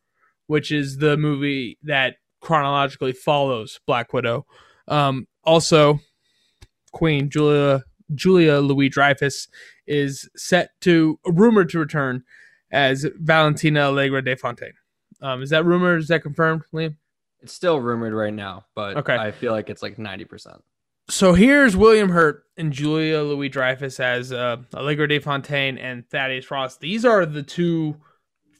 which is the movie that chronologically follows Black Widow. Um, also, Queen Julia Julia Louis-Dreyfus is set to, rumored to return as Valentina Allegra de Fontaine. Um, is that rumored? Is that confirmed, Liam? It's still rumored right now, but okay. I feel like it's like ninety percent. So here's William Hurt and Julia Louis-Dreyfus as uh, Allegra de Fontaine and Thaddeus Ross. These are the two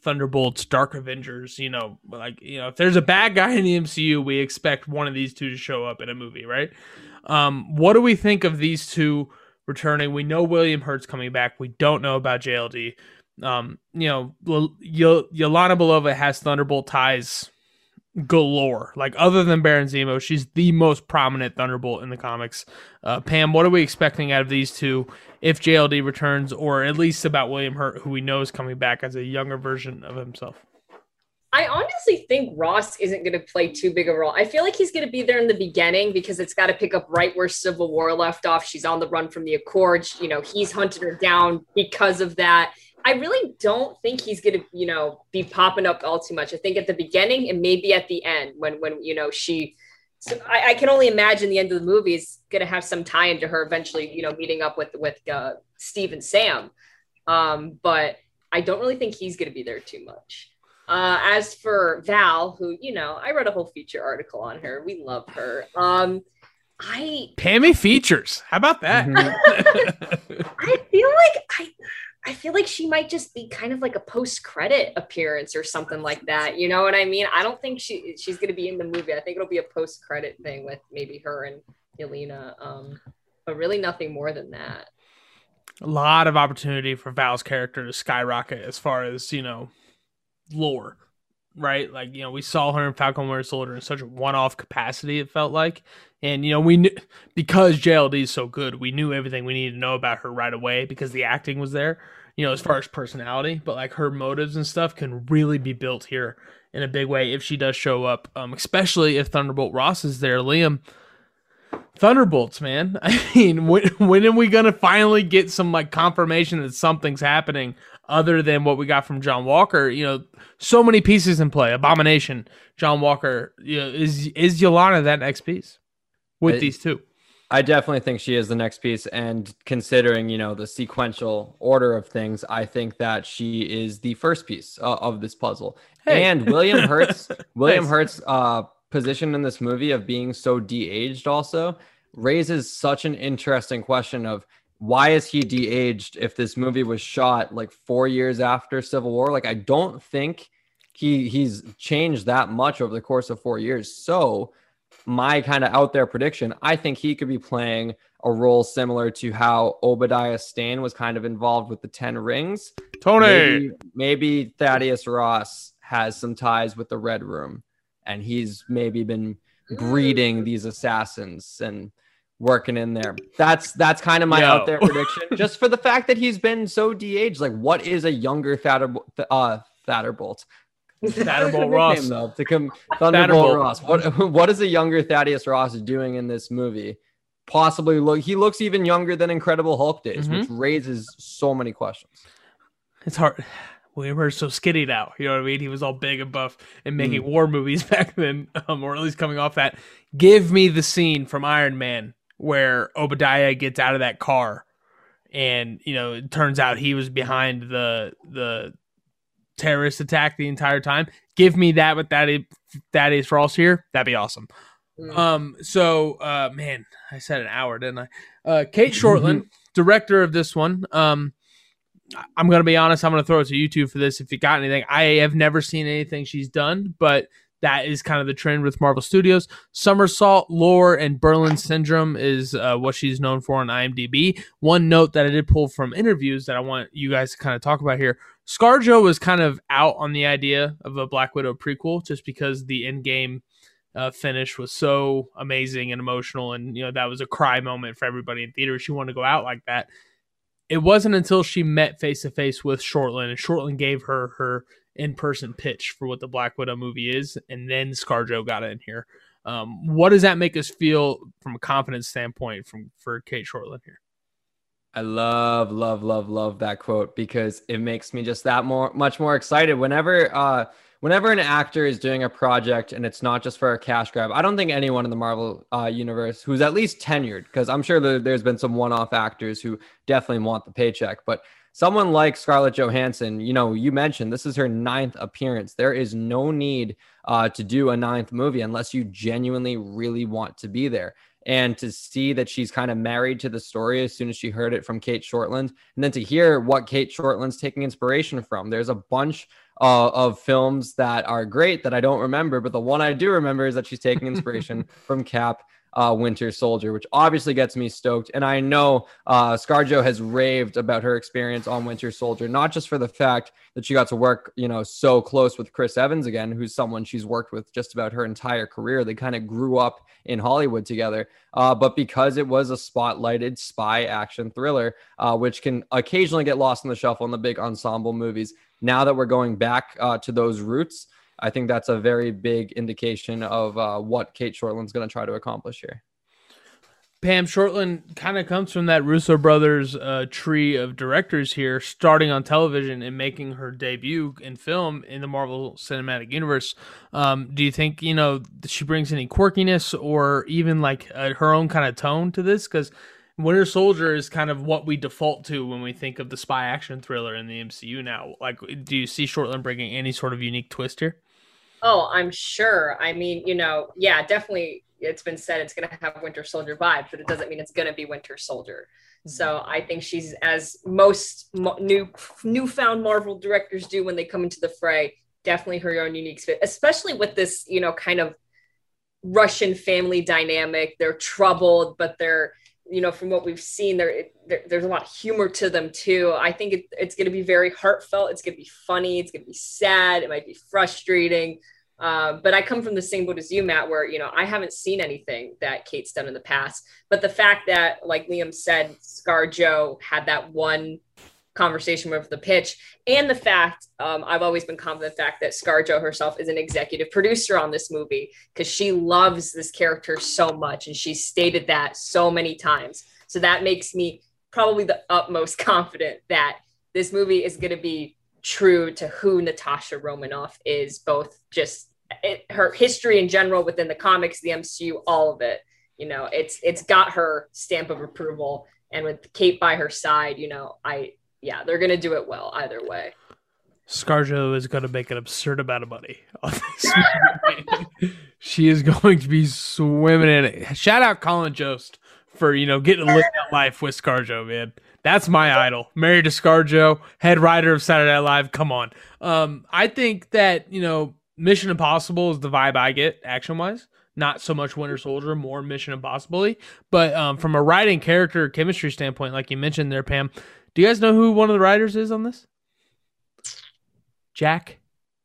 Thunderbolts, Dark Avengers. You know, like, you know, if there's a bad guy in the M C U, we expect one of these two to show up in a movie, right? Um, what do we think of these two returning? We know William Hurt's coming back. We don't know about J L D. Um, you know, L- Yel- Yelena Belova has Thunderbolt ties galore. Like, other than Baron Zemo, she's the most prominent Thunderbolt in the comics. Uh, Pam, what are we expecting out of these two if J L D returns, or at least about William Hurt, who we know is coming back as a younger version of himself? I honestly think Ross isn't going to play too big a role. I feel like he's going to be there in the beginning because it's got to pick up right where Civil War left off. She's on the run from the Accord. You know, he's hunted her down because of that. I really don't think he's going to, you know, be popping up all too much. I think at the beginning and maybe at the end when, when you know, she, so I, I can only imagine the end of the movie is going to have some tie into her eventually, you know, meeting up with, with uh, Steve and Sam. Um, but I don't really think he's going to be there too much. Uh, as for Val, who, you know, I read a whole feature article on her. We love her. Um, I Pammy features. How about that? Mm-hmm. I feel like I... I feel like she might just be kind of like a post-credit appearance or something like that. You know what I mean? I don't think she she's going to be in the movie. I think it'll be a post-credit thing with maybe her and Yelena, um, but really nothing more than that. A lot of opportunity for Val's character to skyrocket as far as, you know, lore, right? Like, you know, we saw her in Falcon and Winter Soldier in such a one-off capacity, it felt like. And, you know, we knew because J L D is so good, we knew everything we needed to know about her right away because the acting was there, you know, as far as personality. But like her motives and stuff can really be built here in a big way if she does show up, um, especially if Thunderbolt Ross is there. Liam, Thunderbolts, man. I mean, when, when are we going to finally get some like confirmation that something's happening other than what we got from John Walker? You know, so many pieces in play. Abomination, John Walker. You know, is, is Yelena that next piece? With I, these two. I definitely think she is the next piece. And considering, you know, the sequential order of things, I think that she is the first piece uh, of this puzzle. Hey. And William Hurt's William nice. Hurt's uh, position in this movie of being so de-aged also raises such an interesting question of why is he de-aged if this movie was shot like four years after Civil War? Like, I don't think he he's changed that much over the course of four years. So my kind of out there prediction, I think he could be playing a role similar to how Obadiah Stane was kind of involved with the Ten Rings. Tony! Maybe, maybe Thaddeus Ross has some ties with the Red Room, and he's maybe been breeding these assassins and working in there. That's that's kind of my Yo. out there prediction. Just for the fact that he's been so de-aged. Like, what is a younger Thunderbolt? Uh, Thunderbolt. Thunderbolt Ross. Though, to come, Thunderbolt Ross. What what is a younger Thaddeus Ross doing in this movie? Possibly look. He looks even younger than Incredible Hulk days, mm-hmm. which raises so many questions. It's hard. William Hurt's so skinny now. You know what I mean? He was all big and buff and making mm. war movies back then, um, or at least coming off that. Give me the scene from Iron Man where Obadiah gets out of that car, and you know it turns out he was behind the the. terrorist attack the entire time. Give me that with Thaddeus, Thaddeus Ross here. That'd be awesome. Mm. Um, so, uh, man, I said an hour, didn't I? Uh, Kate Shortland, director of this one. Um, I'm going to be honest. I'm going to throw it to you two for this. If you got anything, I have never seen anything she's done, but that is kind of the trend with Marvel Studios. Somersault, Lore, and Berlin Syndrome is uh, what she's known for on IMDb. One note that I did pull from interviews that I want you guys to kind of talk about here. ScarJo was kind of out on the idea of a Black Widow prequel just because the Endgame uh, finish was so amazing and emotional, and you know that was a cry moment for everybody in theater. She wanted to go out like that. It wasn't until she met face-to-face with Shortland, and Shortland gave her her in-person pitch for what the Black Widow movie is, and then ScarJo got in here. Um, what does that make us feel from a confidence standpoint from for Kate Shortland here? I love, love, love, love that quote because it makes me just that more, much more excited. Whenever uh, whenever an actor is doing a project and it's not just for a cash grab, I don't think anyone in the Marvel uh, universe who's at least tenured, because I'm sure that there's been some one-off actors who definitely want the paycheck, but someone like Scarlett Johansson, you know, you mentioned this is her ninth appearance. There is no need uh, to do a ninth movie unless you genuinely really want to be there. And to see that she's kind of married to the story as soon as she heard it from Kate Shortland, and then to hear what Kate Shortland's taking inspiration from. There's a bunch uh, of films that are great that I don't remember, but the one I do remember is that she's taking inspiration from Cap uh, Winter Soldier, which obviously gets me stoked. And I know uh, ScarJo has raved about her experience on Winter Soldier, not just for the fact that she got to work, you know, so close with Chris Evans again, who's someone she's worked with just about her entire career. They kind of grew up in Hollywood together, uh, but because it was a spotlighted spy action thriller, uh, which can occasionally get lost in the shuffle in the big ensemble movies. Now that we're going back uh, to those roots, I think that's a very big indication of uh, what Kate Shortland's going to try to accomplish here. Pam, Shortland kind of comes from that Russo brothers uh, tree of directors here, starting on television and making her debut in film in the Marvel Cinematic Universe. Um, do you think, you know, she brings any quirkiness or even like uh, her own kind of tone to this? Because Winter Soldier is kind of what we default to when we think of the spy action thriller in the M C U now. Like, do you see Shortland bringing any sort of unique twist here? Oh, I'm sure. I mean, you know, yeah, definitely. It's been said it's going to have Winter Soldier vibes, but it doesn't mean it's going to be Winter Soldier. Mm-hmm. So I think she's, as most mo- new newfound Marvel directors do when they come into the fray, definitely her own unique fit, especially with this, you know, kind of Russian family dynamic. They're troubled, but they're, you know, from what we've seen, there, there there's a lot of humor to them too. I think it, it's going to be very heartfelt. It's going to be funny. It's going to be sad. It might be frustrating. Uh, but I come from the same boat as you, Matt, where, you know, I haven't seen anything that Kate's done in the past, but the fact that, like Liam said, ScarJo had that one conversation over the pitch, and the fact um, I've always been confident the fact that ScarJo herself is an executive producer on this movie, because she loves this character so much. And she stated that so many times. So that makes me probably the utmost confident that this movie is going to be true to who Natasha Romanoff is, both just it, her history in general within the comics, the M C U, all of it. You know, it's it's got her stamp of approval, and with Kate by her side, you know, I yeah, they're gonna do it well either way. ScarJo is gonna make an absurd amount of money on this movie. She is going to be swimming in it. Shout out Colin Jost for, you know, getting a living life with ScarJo, man. That's my idol. Married to ScarJo, head writer of Saturday Night Live. Come on. Um, I think that, you know, Mission Impossible is the vibe I get action-wise. Not so much Winter Soldier, more Mission Impossible-y. But um, from a writing character chemistry standpoint, like you mentioned there, Pam, do you guys know who one of the writers is on this? Jack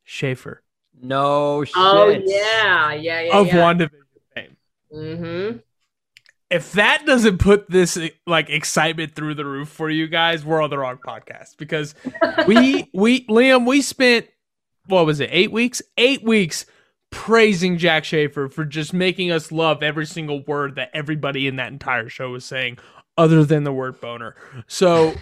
Schaefer. No shit. Oh, yeah. Yeah, yeah, of yeah. WandaVision fame. Mm-hmm. If that doesn't put this like excitement through the roof for you guys, we're on the wrong podcast, because we we Liam we spent what was it eight weeks eight weeks praising Jack Schaefer for just making us love every single word that everybody in that entire show was saying, other than the word boner. So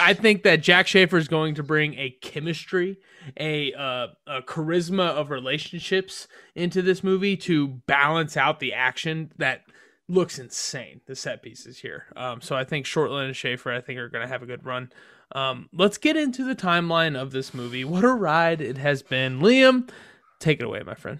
I think that Jack Schaefer is going to bring a chemistry, a, uh, a charisma of relationships into this movie to balance out the action that looks insane, the set pieces here. Um, so I think Shortland and Schaefer, I think, are going to have a good run. Um, let's get into the timeline of this movie. What a ride it has been. Liam, take it away, my friend.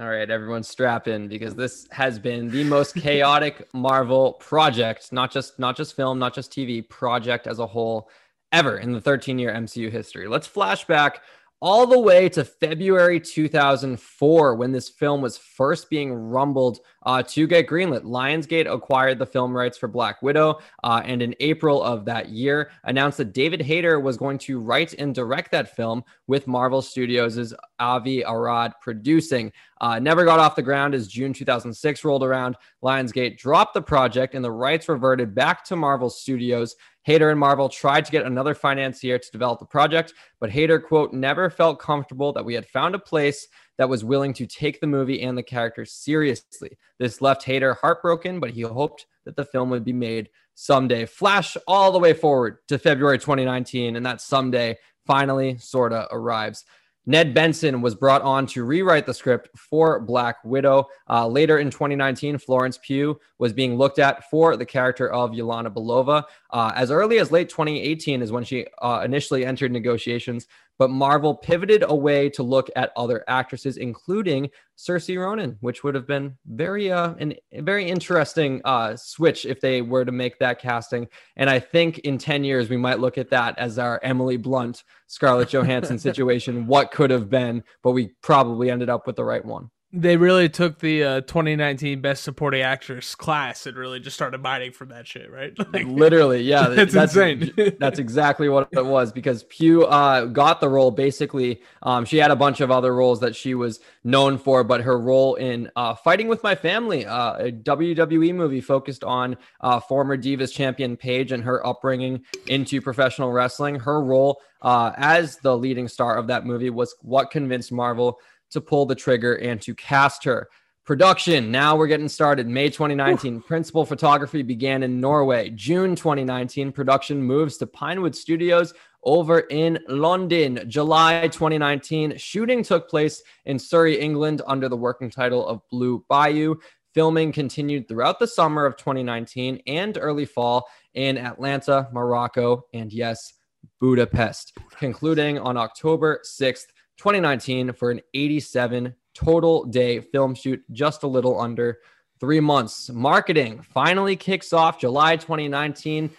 All right, everyone strap in, because this has been the most chaotic Marvel project, not just not just film, not just T V, project as a whole ever in the thirteen-year M C U history. Let's flash back all the way to February two thousand four, when this film was first being rumbled uh, to get greenlit. Lionsgate acquired the film rights for Black Widow, uh, and in April of that year, announced that David Hayter was going to write and direct that film, with Marvel Studios' Avi Arad producing. Uh, never got off the ground as June two thousand six rolled around. Lionsgate dropped the project, and the rights reverted back to Marvel Studios. Hayter and Marvel tried to get another financier to develop the project, but Hayter, quote, never felt comfortable that we had found a place that was willing to take the movie and the characters seriously. This left Hayter heartbroken, but he hoped that the film would be made someday. Flash all the way forward to February twenty nineteen, and that someday finally sorta arrives. Ned Benson was brought on to rewrite the script for Black Widow. Uh, later in twenty nineteen, Florence Pugh was being looked at for the character of Yelena Belova. Uh, as early as late twenty eighteen is when she uh, initially entered negotiations, but Marvel pivoted away to look at other actresses, including Saoirse Ronan, which would have been very uh, an, a very interesting uh, switch if they were to make that casting. And I think in ten years, we might look at that as our Emily Blunt, Scarlett Johansson situation, what could have been, but we probably ended up with the right one. They really took the uh, twenty nineteen Best Supporting Actress class and really just started mining from that shit, right? Like, literally, yeah. That's, that's insane. That's exactly what it was, because Pugh uh, got the role, basically. Um, she had a bunch of other roles that she was known for, but her role in uh, Fighting With My Family, uh, a W W E movie focused on uh, former Divas champion Paige and her upbringing into professional wrestling. Her role uh, as the leading star of that movie was what convinced Marvel to pull the trigger and to cast her. Production, now we're getting started. May twenty nineteen, Ooh. Principal photography began in Norway. June twenty nineteen, production moves to Pinewood Studios over in London. July twenty nineteen, shooting took place in Surrey, England, under the working title of Blue Bayou. Filming continued throughout the summer of twenty nineteen and early fall in Atlanta, Morocco, and yes, Budapest, concluding on October sixth, twenty nineteen for an eighty-seven total day film shoot, just a little under three months. Marketing finally kicks off July twenty nineteen,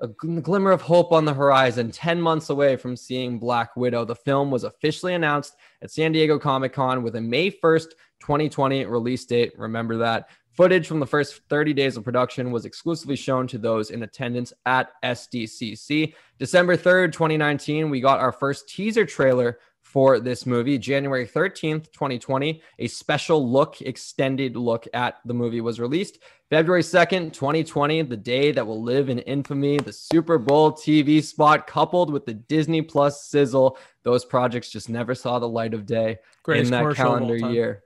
a glimmer of hope on the horizon, ten months away from seeing Black Widow. The film was officially announced at San Diego Comic-Con with a May first, twenty twenty release date. Remember that. Footage from the first thirty days of production was exclusively shown to those in attendance at S D C C. December third, twenty nineteen, we got our first teaser trailer for this movie. January thirteenth, twenty twenty, a special look, extended look at the movie was released. February second, twenty twenty, the day that will live in infamy, the Super Bowl T V spot coupled with the Disney Plus sizzle. Those projects just never saw the light of day Greatest in that calendar year.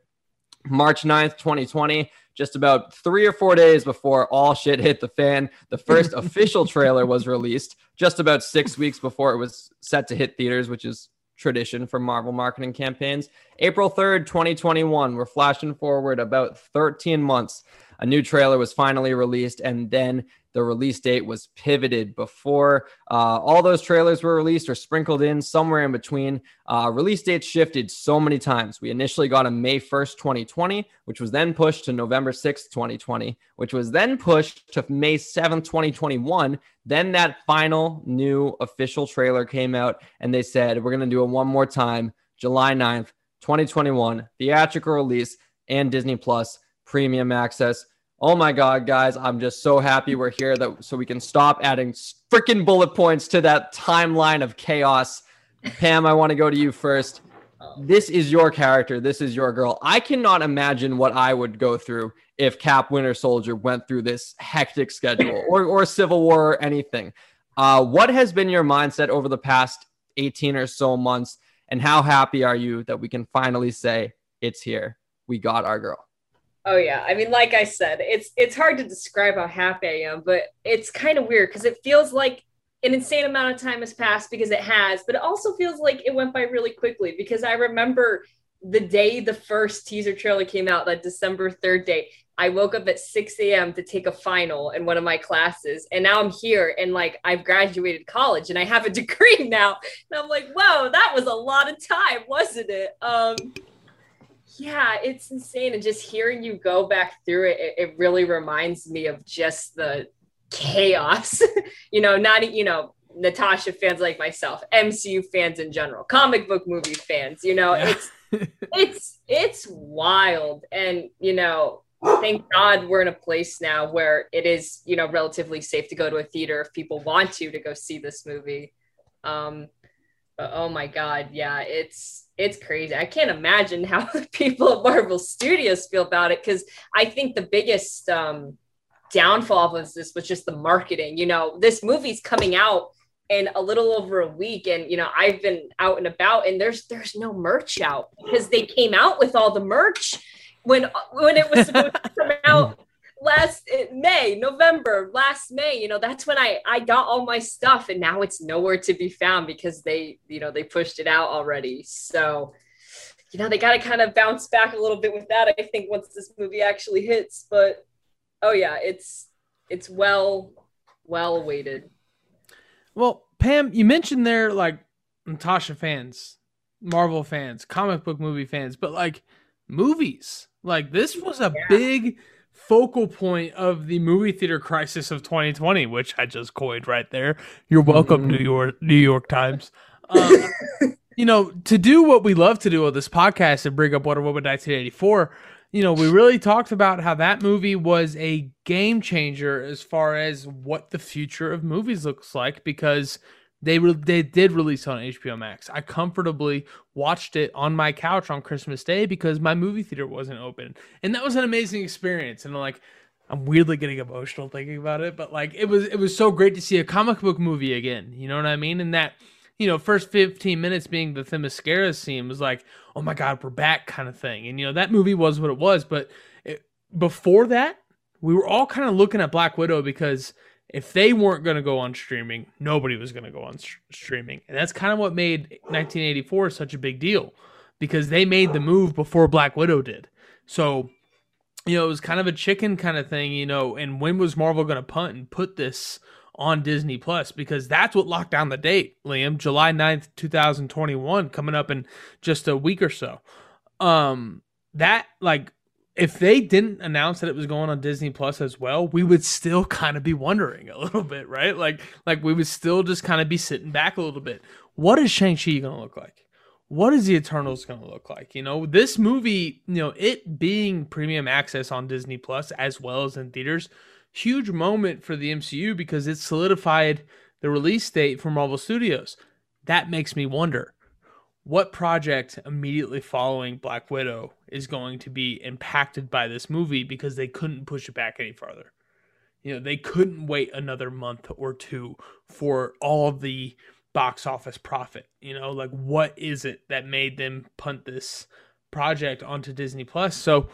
March ninth, twenty twenty, just about three or four days before all shit hit the fan, the first official trailer was released, just about six weeks before it was set to hit theaters, which is tradition for Marvel marketing campaigns. April third, twenty twenty-one, we're flashing forward about thirteen months. A new trailer was finally released, and then the release date was pivoted. Before uh, all those trailers were released or sprinkled in somewhere in between, uh, release dates shifted so many times. We initially got a May first, twenty twenty, which was then pushed to November sixth, twenty twenty, which was then pushed to May seventh, twenty twenty-one. Then that final new official trailer came out, and they said, we're going to do it one more time, July ninth, twenty twenty-one, theatrical release and Disney Plus premium access. Oh my God, guys, I'm just so happy we're here that so we can stop adding freaking bullet points to that timeline of chaos. Pam, I want to go to you first. This is your character. This is your girl. I cannot imagine what I would go through if Cap Winter Soldier went through this hectic schedule or, or Civil War or anything. Uh, what has been your mindset over the past eighteen or so months, and how happy are you that we can finally say it's here? We got our girl. Oh yeah. I mean, like I said, it's it's hard to describe how happy I am, but it's kind of weird because it feels like an insane amount of time has passed, because it has, but it also feels like it went by really quickly, because I remember the day the first teaser trailer came out, that December third day, I woke up at six a.m. to take a final in one of my classes, and now I'm here, and like I've graduated college and I have a degree now, and I'm like, whoa, that was a lot of time, wasn't it? Um, Yeah, it's insane. And just hearing you go back through it, it, it really reminds me of just the chaos, you know, not, you know, Natasha fans like myself, M C U fans in general, comic book movie fans, you know, yeah. it's, it's, it's wild. And, you know, thank God we're in a place now where it is, you know, relatively safe to go to a theater if people want to, to go see this movie. Um, but oh my God. Yeah. It's, It's crazy. I can't imagine how the people at Marvel Studios feel about it, because I think the biggest um, downfall of this was just the marketing. You know, this movie's coming out in a little over a week, and you know, I've been out and about, and there's there's no merch out, because they came out with all the merch when when it was supposed to come out last May, November, last May, you know, that's when I, I got all my stuff, and now it's nowhere to be found because they, you know, they pushed it out already. So, you know, they got to kind of bounce back a little bit with that, I think, once this movie actually hits. But, oh, yeah, it's it's well, well awaited. Well, Pam, you mentioned there, like, Natasha fans, Marvel fans, comic book movie fans, but, like, movies. Like, this was a yeah. big focal point of the movie theater crisis of twenty twenty, which I just coined right there. You're welcome, mm-hmm. New York, New York Times. Um, you know, to do what we love to do on this podcast and bring up Wonder Woman nineteen eighty-four, you know, we really talked about how that movie was a game changer as far as what the future of movies looks like, because they re- they did release it on H B O Max. I comfortably watched it on my couch on Christmas Day because my movie theater wasn't open. And that was an amazing experience. And I'm like, I'm weirdly getting emotional thinking about it, but like it was it was so great to see a comic book movie again. You know what I mean? And that, you know, first fifteen minutes being the Themyscira scene was like, oh my God, we're back kind of thing. And, you know, that movie was what it was. But it, before that, we were all kind of looking at Black Widow because if they weren't going to go on streaming, nobody was going to go on st- streaming. And that's kind of what made nineteen eighty-four such a big deal, because they made the move before Black Widow did. So, you know, it was kind of a chicken kind of thing, you know, and when was Marvel going to punt and put this on Disney Plus, because that's what locked down the date, Liam, July ninth, twenty twenty-one, coming up in just a week or so. Um, that, like, if they didn't announce that it was going on Disney Plus as well, we would still kind of be wondering a little bit, right? Like, like we would still just kind of be sitting back a little bit. What is Shang-Chi going to look like? What is the Eternals going to look like? You know, this movie, you know, it being premium access on Disney Plus as well as in theaters, huge moment for the M C U because it solidified the release date for Marvel Studios. That makes me wonder what project immediately following Black Widow is going to be impacted by this movie, because they couldn't push it back any farther. You know, they couldn't wait another month or two for all the box office profit. You know, like what is it that made them punt this project onto Disney Plus? So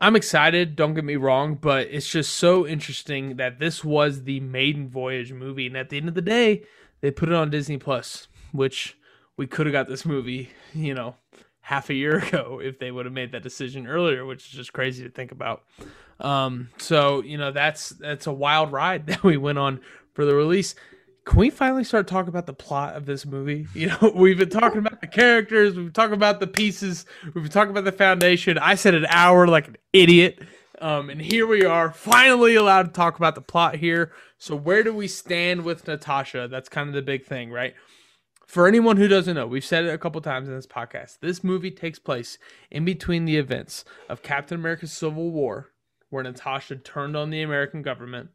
I'm excited, don't get me wrong, but it's just so interesting that this was the maiden voyage movie, and at the end of the day, they put it on Disney Plus, which we could have got this movie, you know, half a year ago if they would have made that decision earlier, which is just crazy to think about. Um, so, you know, that's that's a wild ride that we went on for the release. Can we finally start talking about the plot of this movie? You know, we've been talking about the characters, we've been talking about the pieces, we've been talking about the foundation. I said an hour like an idiot. Um, and here we are, finally allowed to talk about the plot here. So where do we stand with Natasha? That's kind of the big thing, right? For anyone who doesn't know, we've said it a couple times in this podcast, this movie takes place in between the events of Captain America's Civil War, where Natasha turned on the American government,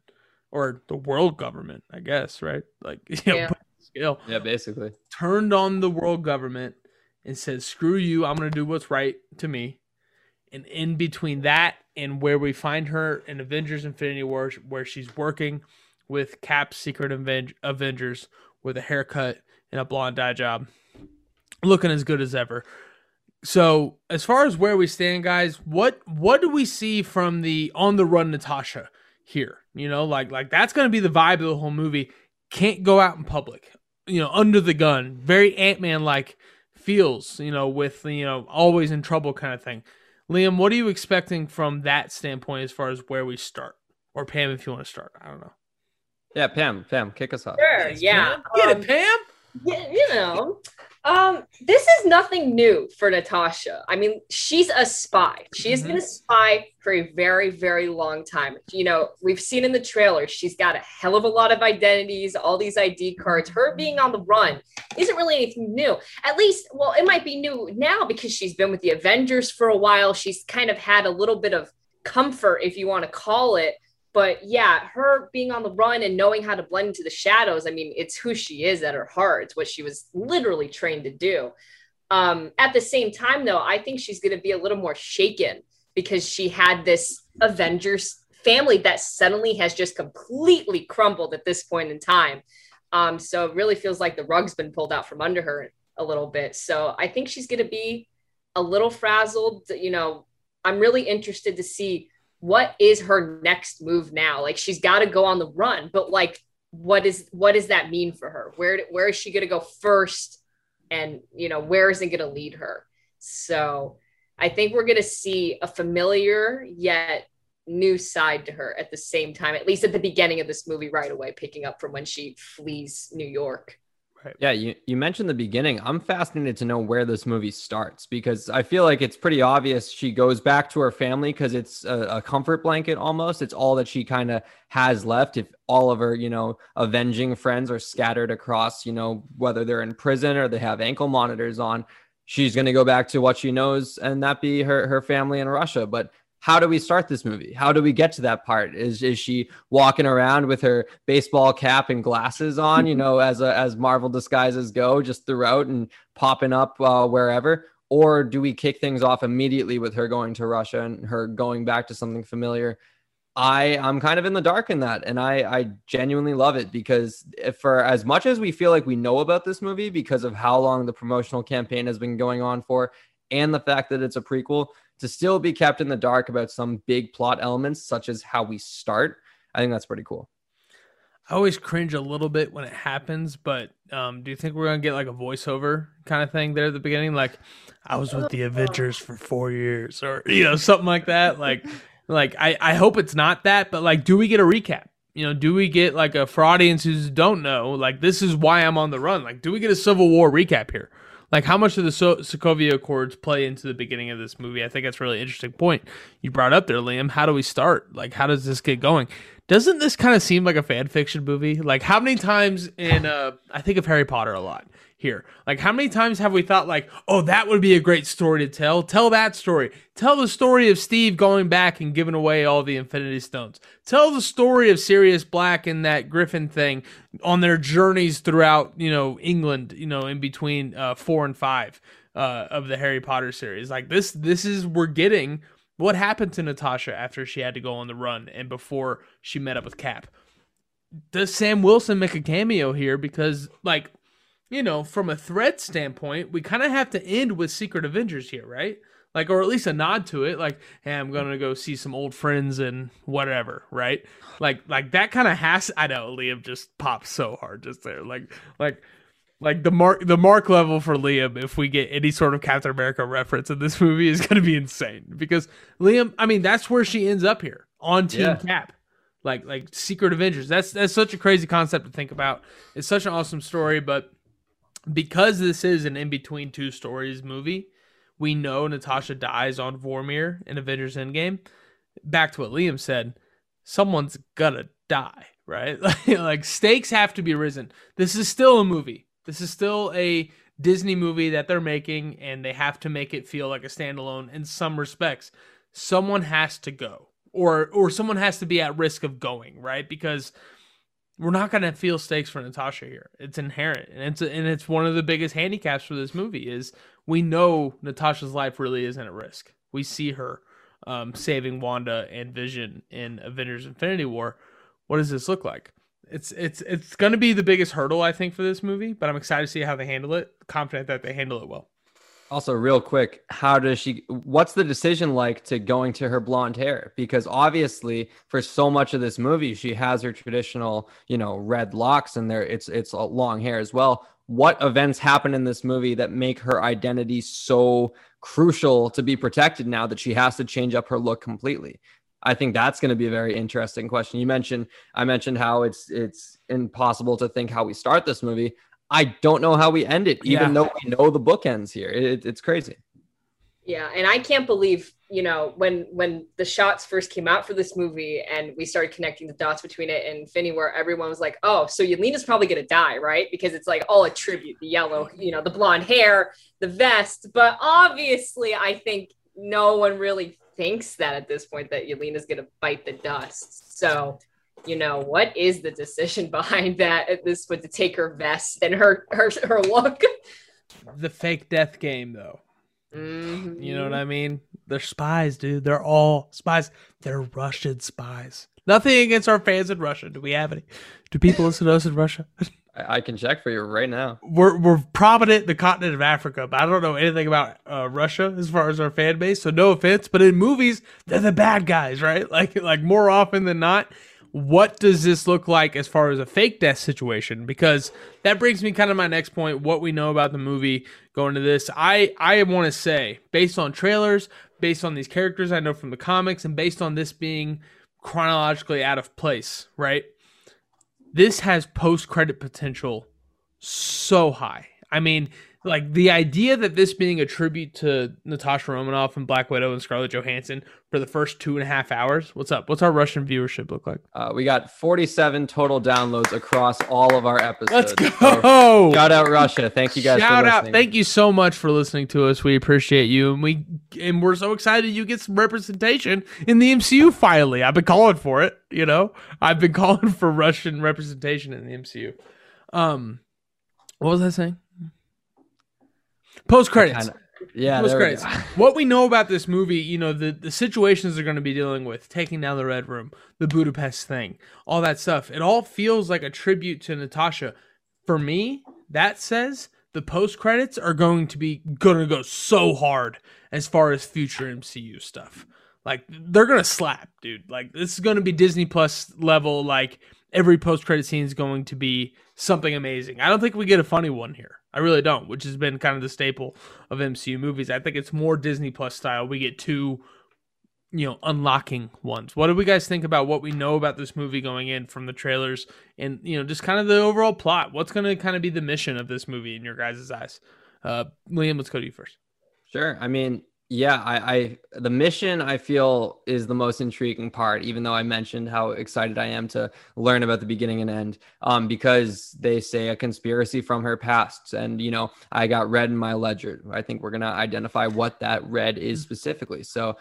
or the world government, I guess, right? Like, you know, yeah. You know, yeah, basically. Turned on the world government and said, screw you, I'm going to do what's right to me. And in between that and where we find her in Avengers Infinity War, where she's working with Cap's secret Aven- Avengers with a haircut and a blonde dye job, looking as good as ever. So as far as where we stand, guys, what what do we see from the on-the-run Natasha here? You know, like like that's going to be the vibe of the whole movie. Can't go out in public, you know, under the gun, very Ant-Man like feels, you know, with, you know, always in trouble kind of thing. Liam, what are you expecting from that standpoint as far as where we start? Or Pam, if you want to start, I don't know. Yeah, Pam, Pam, kick us off. Sure, yes, yeah. Pam. Get um, it, Pam. Yeah, you know, um, this is nothing new for Natasha. I mean, she's a spy. She has mm-hmm. been a spy for a very, very long time. You know, we've seen in the trailer, she's got a hell of a lot of identities, all these I D cards. Her being on the run isn't really anything new. At least, well, it might be new now because she's been with the Avengers for a while. She's kind of had a little bit of comfort, if you want to call it. But yeah, her being on the run and knowing how to blend into the shadows, I mean, it's who she is at her heart. It's what she was literally trained to do. Um, at the same time, though, I think she's going to be a little more shaken because she had this Avengers family that suddenly has just completely crumbled at this point in time. Um, so it really feels like the rug's been pulled out from under her a little bit. So I think she's going to be a little frazzled. You know, I'm really interested to see what is her next move now? Like, she's got to go on the run, but like, what is, what does that mean for her? Where, where is she going to go first? And, you know, where is it going to lead her? So I think we're going to see a familiar yet new side to her at the same time, at least at the beginning of this movie right away, picking up from when she flees New York. Right. Yeah, you, you mentioned the beginning. I'm fascinated to know where this movie starts, because I feel like it's pretty obvious she goes back to her family because it's a, a comfort blanket almost. It's all that she kind of has left. If all of her, you know, avenging friends are scattered across, you know, whether they're in prison or they have ankle monitors on, she's going to go back to what she knows, and that be her, her family in Russia. But how do we start this movie? How do we get to that part? Is is she walking around with her baseball cap and glasses on, you know, as a, as Marvel disguises go, just throughout and popping up uh, wherever? Or do we kick things off immediately with her going to Russia and her going back to something familiar? I, I'm kind of in the dark in that. And I, I genuinely love it, because if for as much as we feel like we know about this movie because of how long the promotional campaign has been going on for, and the fact that it's a prequel, to still be kept in the dark about some big plot elements, such as how we start, I think that's pretty cool. I always cringe a little bit when it happens, but um, do you think we're going to get like a voiceover kind of thing there at the beginning? Like, I was with the Avengers for four years or, you know, something like that. Like, like I, I hope it's not that, but like, do we get a recap? You know, do we get like a, for audiences who don't know, like, this is why I'm on the run. Like, do we get a Civil War recap here? Like, how much do the so- Sokovia Accords play into the beginning of this movie? I think that's a really interesting point you brought up there, Liam. How do we start? Like, how does this get going? Doesn't this kind of seem like a fan fiction movie? Like, how many times in, uh, I think of Harry Potter a lot here. Like, how many times have we thought, like, oh, that would be a great story to tell? Tell that story. Tell the story of Steve going back and giving away all the Infinity Stones. Tell the story of Sirius Black and that Griffin thing on their journeys throughout, you know, England, you know, in between uh, four and five uh, of the Harry Potter series. Like, this, this is, we're getting what happened to Natasha after she had to go on the run and before she met up with Cap. Does Sam Wilson make a cameo here? Because, like, you know, from a thread standpoint, we kind of have to end with Secret Avengers here, right? Like, or at least a nod to it. Like, hey, I'm going to go see some old friends and whatever, right? Like, like that kind of has, I know Liam just pops so hard just there. Like, like, like the mark, the mark level for Liam, if we get any sort of Captain America reference in this movie, is going to be insane, because Liam, I mean, that's where she ends up here on Team yeah. Cap. Like, like Secret Avengers. That's, that's such a crazy concept to think about. It's such an awesome story, but because this is an in-between two stories movie, we know Natasha dies on Vormir in Avengers Endgame. Back to what Liam said, someone's gonna die, right? Like, stakes have to be risen. This is still a movie. This is still a Disney movie that they're making, and they have to make it feel like a standalone in some respects. Someone has to go, or or someone has to be at risk of going, right? Because we're not going to feel stakes for Natasha here. It's inherent. And it's, and it's one of the biggest handicaps for this movie is we know Natasha's life really isn't at risk. We see her um, saving Wanda and Vision in Avengers Infinity War. What does this look like? It's, it's, it's going to be the biggest hurdle, I think, for this movie, but I'm excited to see how they handle it. Confident that they handle it well. Also, real quick, how does she, what's the decision like to going to her blonde hair? Because obviously for so much of this movie, she has her traditional, you know, red locks, and there it's, it's long hair as well. What events happen in this movie that make her identity so crucial to be protected now that she has to change up her look completely? I think that's going to be a very interesting question. You mentioned, I mentioned how it's, it's impossible to think how we start this movie. I don't know how we end it, even yeah. though we know the book ends here. It, it's crazy. Yeah, and I can't believe, you know, when when the shots first came out for this movie and we started connecting the dots between it and Infinity War, everyone was like, oh, so Yelena's probably going to die, right? Because it's like all a tribute, the yellow, you know, the blonde hair, the vest. But obviously, I think no one really thinks that at this point, that Yelena's going to bite the dust. So, you know, what is the decision behind that at this point, to take her vest and her, her, her look? The fake death game, though. Mm-hmm. You know what I mean? They're spies, dude. They're all spies. They're Russian spies. Nothing against our fans in Russia. Do we have any? Do people listen to us in Russia? I can check for you right now. We're we're prominent in the continent of Africa, but I don't know anything about uh, Russia as far as our fan base. So no offense, but in movies, they're the bad guys, right? Like like more often than not. What does this look like as far as a fake death situation? Because that brings me kind of my next point. What we know about the movie going to this, I I want to say based on trailers, based on these characters I know from the comics, and based on this being chronologically out of place, right? This has post-credit potential so high. I mean, like the idea that this being a tribute to Natasha Romanoff and Black Widow and Scarlett Johansson for the first two and a half hours. What's up? What's our Russian viewership look like? Uh, we got forty-seven total downloads across all of our episodes. Let's go! So, shout out Russia. Thank you guys shout for listening. Out. Thank you so much for listening to us. We appreciate you. And, we, and we're so excited you get some representation in the M C U finally. I've been calling for it. You know, I've been calling for Russian representation in the M C U. Um, what was I saying? Post credits, yeah. Post credits. What we know about this movie, you know, the, the situations they're going to be dealing with, taking down the Red Room, the Budapest thing, all that stuff. It all feels like a tribute to Natasha. For me, that says the post credits are going to be going to go so hard as far as future M C U stuff. Like they're going to slap, dude. Like this is going to be Disney Plus level. Like every post credit scene is going to be something amazing. I don't think we get a funny one here. I really don't, which has been kind of the staple of M C U movies. I think it's more Disney Plus style. We get two, you know, unlocking ones. What do we guys think about what we know about this movie going in from the trailers and, you know, just kind of the overall plot? What's going to kind of be the mission of this movie in your guys' eyes? Uh, Liam, let's go to you first. Sure. I mean, yeah, I, I the mission I feel is the most intriguing part, even though I mentioned how excited I am to learn about the beginning and end, um, because they say a conspiracy from her past. And, you know, I got red in my ledger. I think we're going to identify what that red is specifically. So,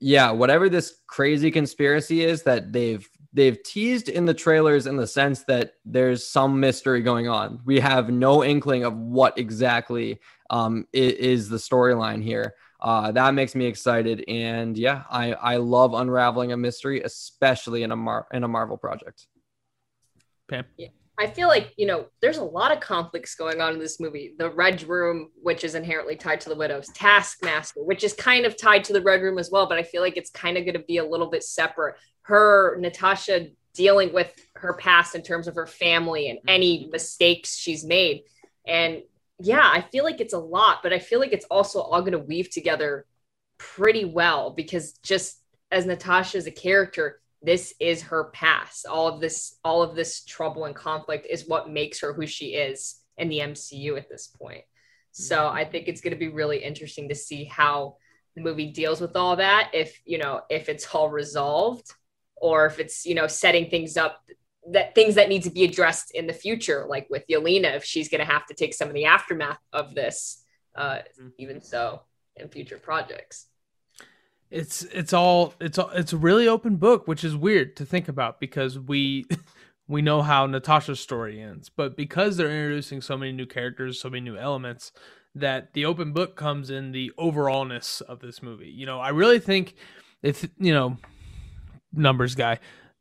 yeah, whatever this crazy conspiracy is that they've they've teased in the trailers in the sense that there's some mystery going on. We have no inkling of what exactly um, is the storyline here. Uh, that makes me excited, and yeah, I, I love unraveling a mystery, especially in a Mar- in a Marvel project. Pam? Yeah. I feel like, you know, there's a lot of conflicts going on in this movie. The Red Room, which is inherently tied to the Widows. Taskmaster, which is kind of tied to the Red Room as well, but I feel like it's kind of going to be a little bit separate. Her, Natasha, dealing with her past in terms of her family and any mistakes she's made, and yeah, I feel like it's a lot, but I feel like it's also all going to weave together pretty well because just as Natasha is a character, this is her past. All of this, all of this trouble and conflict is what makes her who she is in the M C U at this point. So I think it's going to be really interesting to see how the movie deals with all that. If, you know, if it's all resolved or if it's, you know, setting things up that things that need to be addressed in the future, like with Yelena, if she's going to have to take some of the aftermath of this, uh, mm-hmm. even so in future projects. It's, it's all, it's, it's a really open book, which is weird to think about because we, we know how Natasha's story ends, but because they're introducing so many new characters, so many new elements, that the open book comes in the overallness of this movie. You know, I really think if, you know, numbers guy,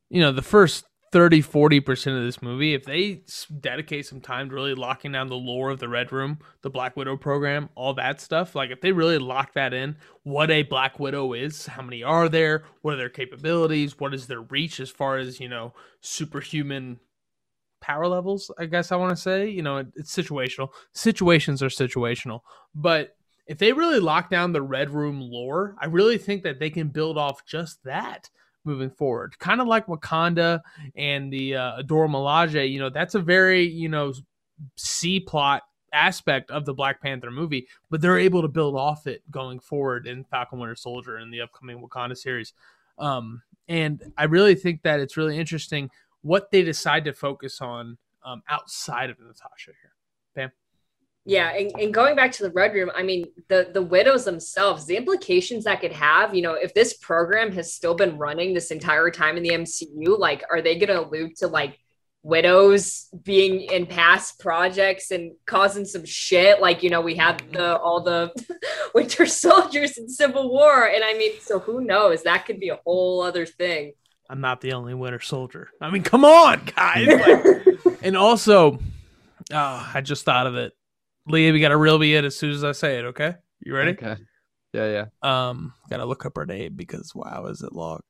you know, the first thirty, forty percent of this movie, if they dedicate some time to really locking down the lore of the Red Room, the Black Widow program, all that stuff, like if they really lock that in, what a Black Widow is, how many are there, what are their capabilities, what is their reach as far as, you know, superhuman power levels, I guess I want to say, you know, it, it's situational. Situations are situational. But if they really lock down the Red Room lore, I really think that they can build off just that moving forward, kind of like Wakanda and the uh, Dora Milaje. You know, that's a very, you know, C plot aspect of the Black Panther movie, but they're able to build off it going forward in Falcon Winter Soldier and the upcoming Wakanda series. Um, and I really think that it's really interesting what they decide to focus on um, outside of Natasha here. Pam? Yeah, and, and going back to the Red Room, I mean, the, the widows themselves, the implications that could have, you know, if this program has still been running this entire time in the M C U, like, are they going to allude to, like, widows being in past projects and causing some shit? Like, you know, we had the all the Winter Soldiers in Civil War, and I mean, so who knows? That could be a whole other thing. I'm not the only Winter Soldier. I mean, come on, guys! Like, and also... Oh, I just thought of it. Leah, we got to reel me in as soon as I say it, okay? You ready? Okay. Yeah, yeah. Um, got to look up her name because, wow, is it long?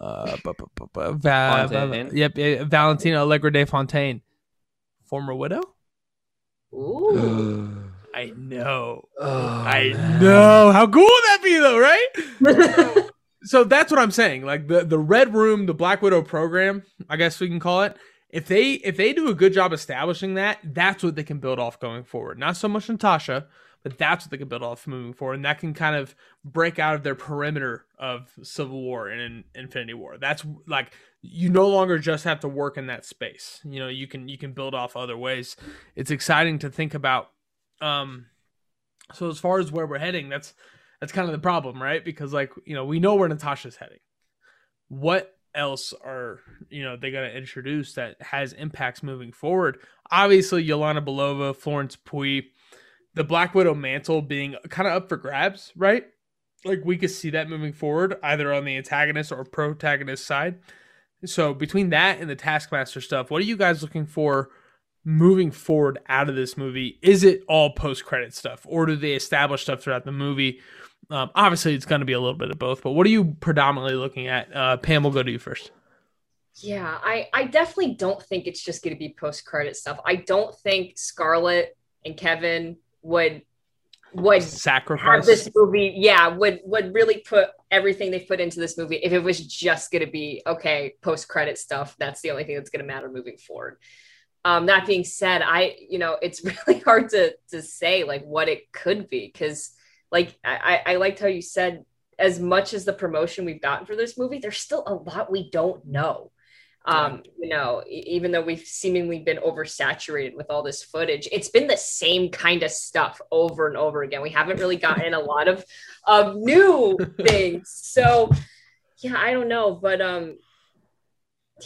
Uh, bu- bu- bu- bu- Va- Va- yep, yeah, Valentina Allegra de Fontaine. Former widow? Ooh. I know. Oh, I man. know. How cool would that be, though, right? So that's what I'm saying. Like the, the Red Room, the Black Widow program, I guess we can call it. If they if they do a good job establishing that, that's what they can build off going forward. Not so much Natasha, but that's what they can build off moving forward. And that can kind of break out of their perimeter of Civil War and Infinity War. That's like you no longer just have to work in that space. You know, you can you can build off other ways. It's exciting to think about. Um, so as far as where we're heading, that's that's kind of the problem, right? Because like, you know, we know where Natasha's heading. What else are, you know, they got to introduce that has impacts moving forward? Obviously, Yelena Belova, Florence Pugh, the Black Widow mantle being kind of up for grabs, right? Like we could see that moving forward, either on the antagonist or protagonist side. So between that and the Taskmaster stuff, what are you guys looking for moving forward out of this movie? Is it all post-credit stuff, or do they establish stuff throughout the movie? Um, obviously, it's going to be a little bit of both, but what are you predominantly looking at? Uh, Pam, we'll go to you first. Yeah, I, I definitely don't think it's just going to be post-credit stuff. I don't think Scarlett and Kevin would would sacrifice have this movie. Yeah, would would really put everything they put into this movie if it was just going to be, okay, post-credit stuff. That's the only thing that's going to matter moving forward. Um, that being said, I, you know, it's really hard to to say like what it could be, because like I, I liked how you said, as much as the promotion we've gotten for this movie, there's still a lot we don't know. Um, you know, even though we've seemingly been oversaturated with all this footage, it's been the same kind of stuff over and over again. We haven't really gotten a lot of of new things. So, yeah, I don't know, but um,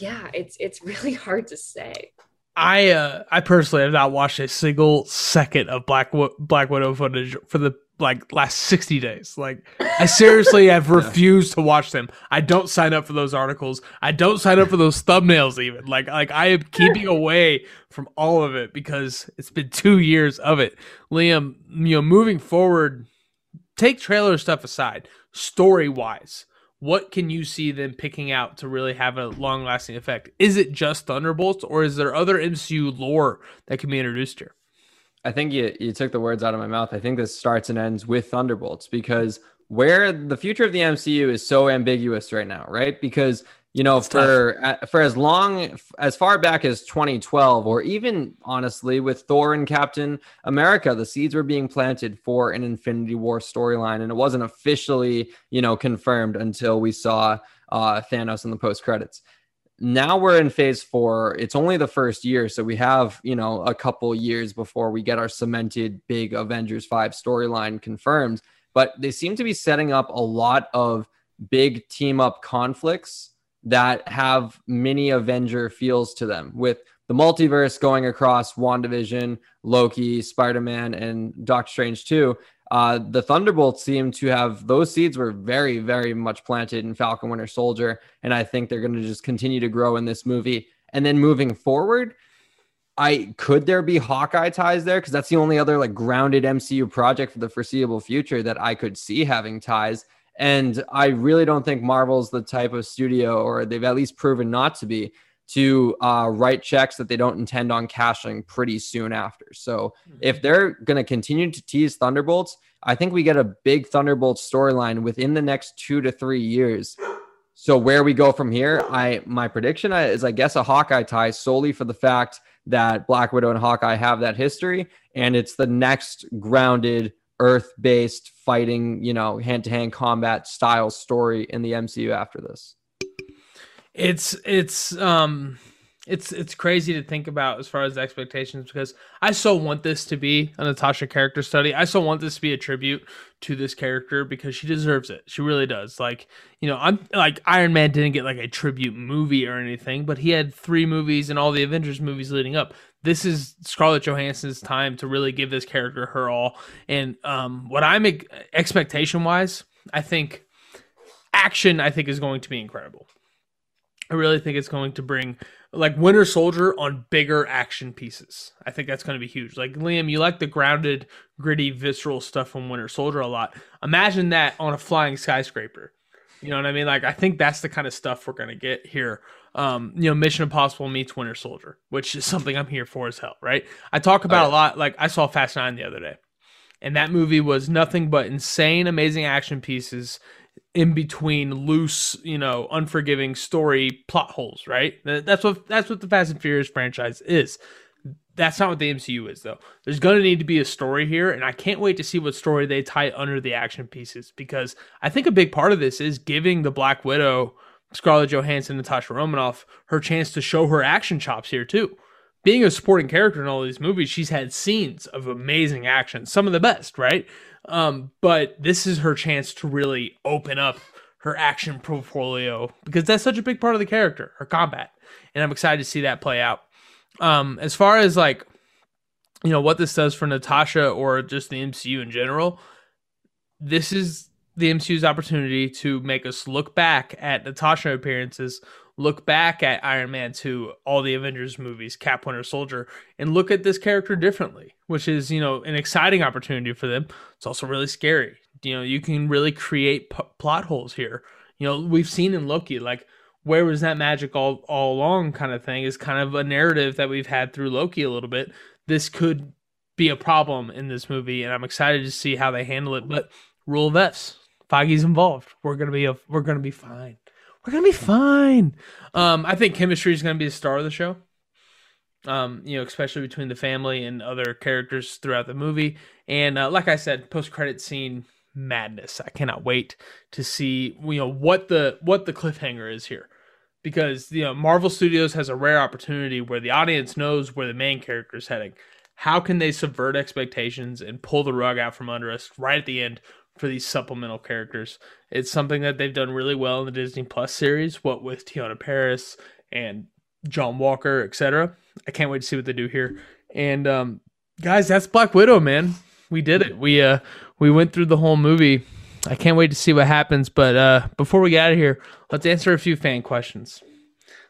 yeah, it's it's really hard to say. I uh, I personally have not watched a single second of Black w- Black Widow footage for the like last sixty days. Like I seriously have refused to watch them. I don't sign up for those articles. I don't sign up for those thumbnails even. Like like I am keeping away from all of it because it's been two years of it. Liam, you know, moving forward, take trailer stuff aside, story wise, what can you see them picking out to really have a long-lasting effect? Is it just Thunderbolts, or is there other M C U lore that can be introduced here? I think you, you took the words out of my mouth. I think this starts and ends with Thunderbolts, because where the future of the M C U is so ambiguous right now, right? Because, you know, it's for tough. for as long, as far back as twenty twelve, or even, honestly, with Thor and Captain America, the seeds were being planted for an Infinity War storyline, and it wasn't officially, you know, confirmed until we saw uh, Thanos in the post-credits. Now we're in phase four. It's only the first year, so we have, you know, a couple years before we get our cemented big Avengers five storyline confirmed. But they seem to be setting up a lot of big team-up conflicts that have mini Avenger feels to them, with the multiverse going across WandaVision, Loki, Spider-Man, and Doctor Strange too. Uh, the Thunderbolts seem to have, those seeds were very, very much planted in Falcon Winter Soldier, and I think they're going to just continue to grow in this movie. And then moving forward, I could there be Hawkeye ties there? Because that's the only other like grounded M C U project for the foreseeable future that I could see having ties. And I really don't think Marvel's the type of studio, or they've at least proven not to be, to uh, write checks that they don't intend on cashing pretty soon after. So if they're going to continue to tease Thunderbolts, I think we get a big Thunderbolts storyline within the next two to three years. So where we go from here, I my prediction is, I guess, a Hawkeye tie, solely for the fact that Black Widow and Hawkeye have that history, and it's the next grounded Earth-based fighting, you know, hand-to-hand combat style story in the M C U after this. It's it's um it's it's crazy to think about as far as the expectations, because I so want this to be a Natasha character study. I so want this to be a tribute to this character, because she deserves it. She really does. Like, you know, I'm like Iron Man didn't get like a tribute movie or anything, but he had three movies and all the Avengers movies leading up. This is Scarlett Johansson's time to really give this character her all. And um what I'm expectation wise, I think action I think is going to be incredible. I really think it's going to bring, like, Winter Soldier on bigger action pieces. I think that's going to be huge. Like, Liam, you like the grounded, gritty, visceral stuff from Winter Soldier a lot. Imagine that on a flying skyscraper. You know what I mean? Like, I think that's the kind of stuff we're going to get here. Um, you know, Mission Impossible meets Winter Soldier, which is something I'm here for as hell, right? I talk about oh, yeah. a lot. Like, I saw Fast Nine the other day, and that movie was nothing but insane, amazing action pieces in between loose, you know, unforgiving story plot holes, right? That's what that's what the Fast and Furious franchise is. That's not what the M C U is, though. There's going to need to be a story here, and I can't wait to see what story they tie under the action pieces, because I think a big part of this is giving the Black Widow, Scarlett Johansson, Natasha Romanoff, her chance to show her action chops here, too. Being a supporting character in all these movies, she's had scenes of amazing action, some of the best, right? Um, but this is her chance to really open up her action portfolio, because that's such a big part of the character, her combat. And I'm excited to see that play out. Um, as far as, like, you know, what this does for Natasha or just the M C U in general, this is the M C U's opportunity to make us look back at Natasha appearances, look back at Iron Man two, all the Avengers movies, Cap, Winter Soldier, and look at this character differently, which is, you know, an exciting opportunity for them. It's also really scary. You know, you can really create p- plot holes here. You know, we've seen in Loki, like, where was that magic all, all along kind of thing is kind of a narrative that we've had through Loki a little bit. This could be a problem in this movie, and I'm excited to see how they handle it. But rule of F's, Feige's involved. We're going to be a, we're going to be fine. We're going to be fine. Um, I think chemistry is going to be the star of the show. Um, you know, especially between the family and other characters throughout the movie. And uh, like I said, post-credit scene madness. I cannot wait to see, you know, what the what the cliffhanger is here, because, you know, Marvel Studios has a rare opportunity where the audience knows where the main character is heading. How can they subvert expectations and pull the rug out from under us right at the end for these supplemental characters? It's something that they've done really well in the Disney Plus series, what with Tiona Paris and John Walker, et cetera. I can't wait to see what they do here. And um, guys, that's Black Widow, man. We did it. We uh we went through the whole movie. I can't wait to see what happens. But uh, before we get out of here, let's answer a few fan questions.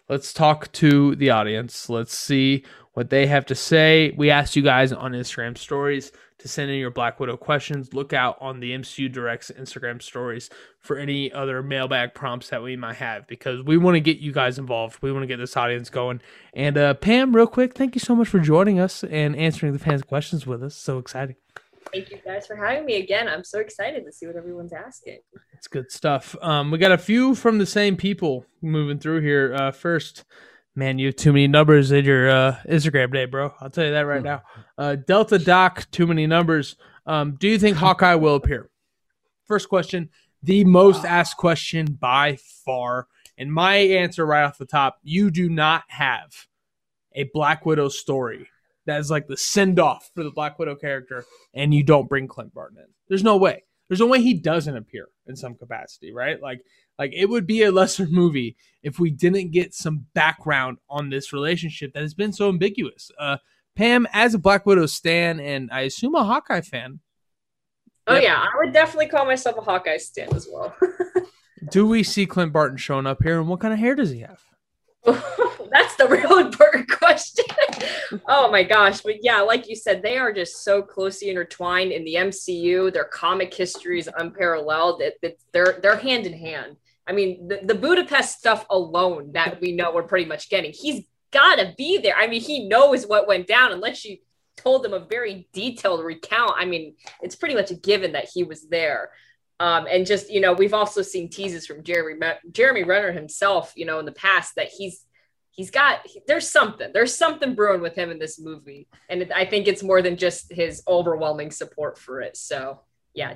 Let's talk to the audience. Let's see what they have to say. We asked you guys on Instagram stories to send in your Black Widow questions. Look out on the M C U Direct's Instagram stories for any other mailbag prompts that we might have, because we want to get you guys involved. We want to get this audience going. And uh, Pam, real quick, thank you so much for joining us and answering the fans' questions with us. So exciting. Thank you guys for having me again. I'm so excited to see what everyone's asking. It's good stuff. Um, we got a few from the same people moving through here. Uh, first, man, you have too many numbers in your uh, Instagram day, bro. I'll tell you that right now. Uh, Delta Doc, too many numbers. Um, do you think Hawkeye will appear? First question, the most asked question by far. And my answer right off the top, you do not have a Black Widow story that is like the send-off for the Black Widow character, and you don't bring Clint Barton in. There's no way. There's no way he doesn't appear in some capacity, right? Like, like it would be a lesser movie if we didn't get some background on this relationship that has been so ambiguous. Uh, Pam, as a Black Widow stan, and I assume a Hawkeye fan. Oh, yep. Yeah. I would definitely call myself a Hawkeye stan as well. Do we see Clint Barton showing up here, and what kind of hair does he have? That's the real important question. Oh my gosh. But yeah, like you said, they are just so closely intertwined in the M C U. Their comic history is unparalleled. It, it, they're they're hand in hand. I mean, the, the Budapest stuff alone that we know we're pretty much getting, he's got to be there. I mean, he knows what went down unless you told him a very detailed recount. I mean, it's pretty much a given that he was there. Um, and just, you know, we've also seen teases from Jeremy, Jeremy Renner himself, you know, in the past that he's, he's got, he, there's something, there's something brewing with him in this movie. And it, I think it's more than just his overwhelming support for it. So yeah,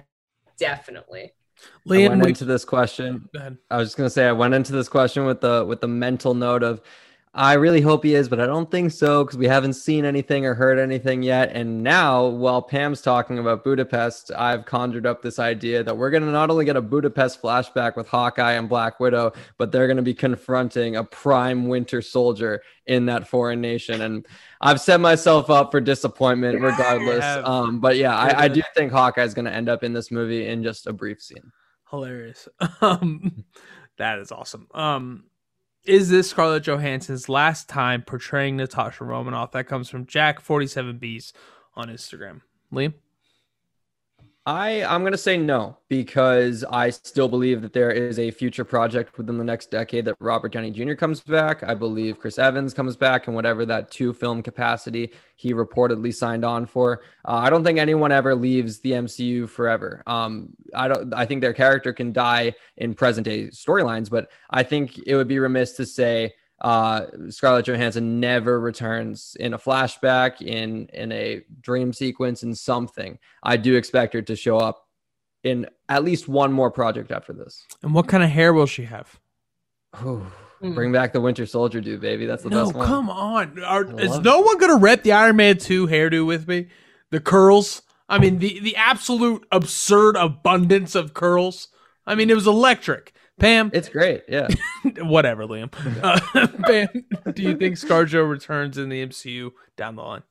definitely. Liam, I went we, into this question. I was just going to say, I went into this question with the, with the mental note of, I really hope he is, but I don't think so, because we haven't seen anything or heard anything yet. And now, while Pam's talking about Budapest, I've conjured up this idea that we're going to not only get a Budapest flashback with Hawkeye and Black Widow, but they're going to be confronting a prime Winter Soldier in that foreign nation. And I've set myself up for disappointment regardless. Yeah. Um, but yeah, I, I do think Hawkeye is going to end up in this movie in just a brief scene. Hilarious. Um, that is awesome. Um, Is this Scarlett Johansson's last time portraying Natasha Romanoff? That comes from Jack forty-seven B's on Instagram. Liam? I, I'm going to say no, because I still believe that there is a future project within the next decade that Robert Downey Junior comes back. I believe Chris Evans comes back in whatever that two-film capacity he reportedly signed on for. Uh, I don't think anyone ever leaves the M C U forever. Um, I don't. I think their character can die in present-day storylines, but I think it would be remiss to say uh, Scarlett Johansson never returns in a flashback, in, in a dream sequence, in something. I do expect her to show up in at least one more project after this. And what kind of hair will she have? Ooh, mm. Bring back the Winter Soldier dude, baby. That's the no, best one. No, come on. Are, is no it. one going to rep the Iron Man two hairdo with me? The curls. I mean, the, the absolute absurd abundance of curls. I mean, it was electric. Pam, it's great. Yeah, whatever, Liam. Uh, Pam, do you think ScarJo returns in the M C U down the line?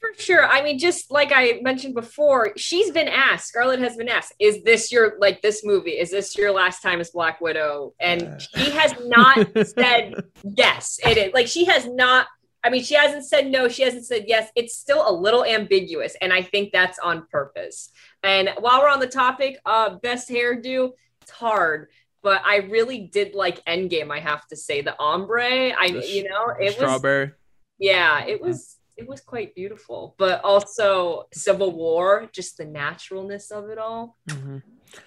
For sure. I mean, just like I mentioned before, she's been asked. Scarlett has been asked, "Is this your like this movie? Is this your last time as Black Widow?" And uh. she has not said yes. It is like she has not. I mean, she hasn't said no. She hasn't said yes. It's still a little ambiguous, and I think that's on purpose. And while we're on the topic of uh, best hairdo, it's hard. But I really did like Endgame, I have to say. The ombre, I the you know, it strawberry. was Yeah, it was it was quite beautiful. But also Civil War, just the naturalness of it all. Mm-hmm.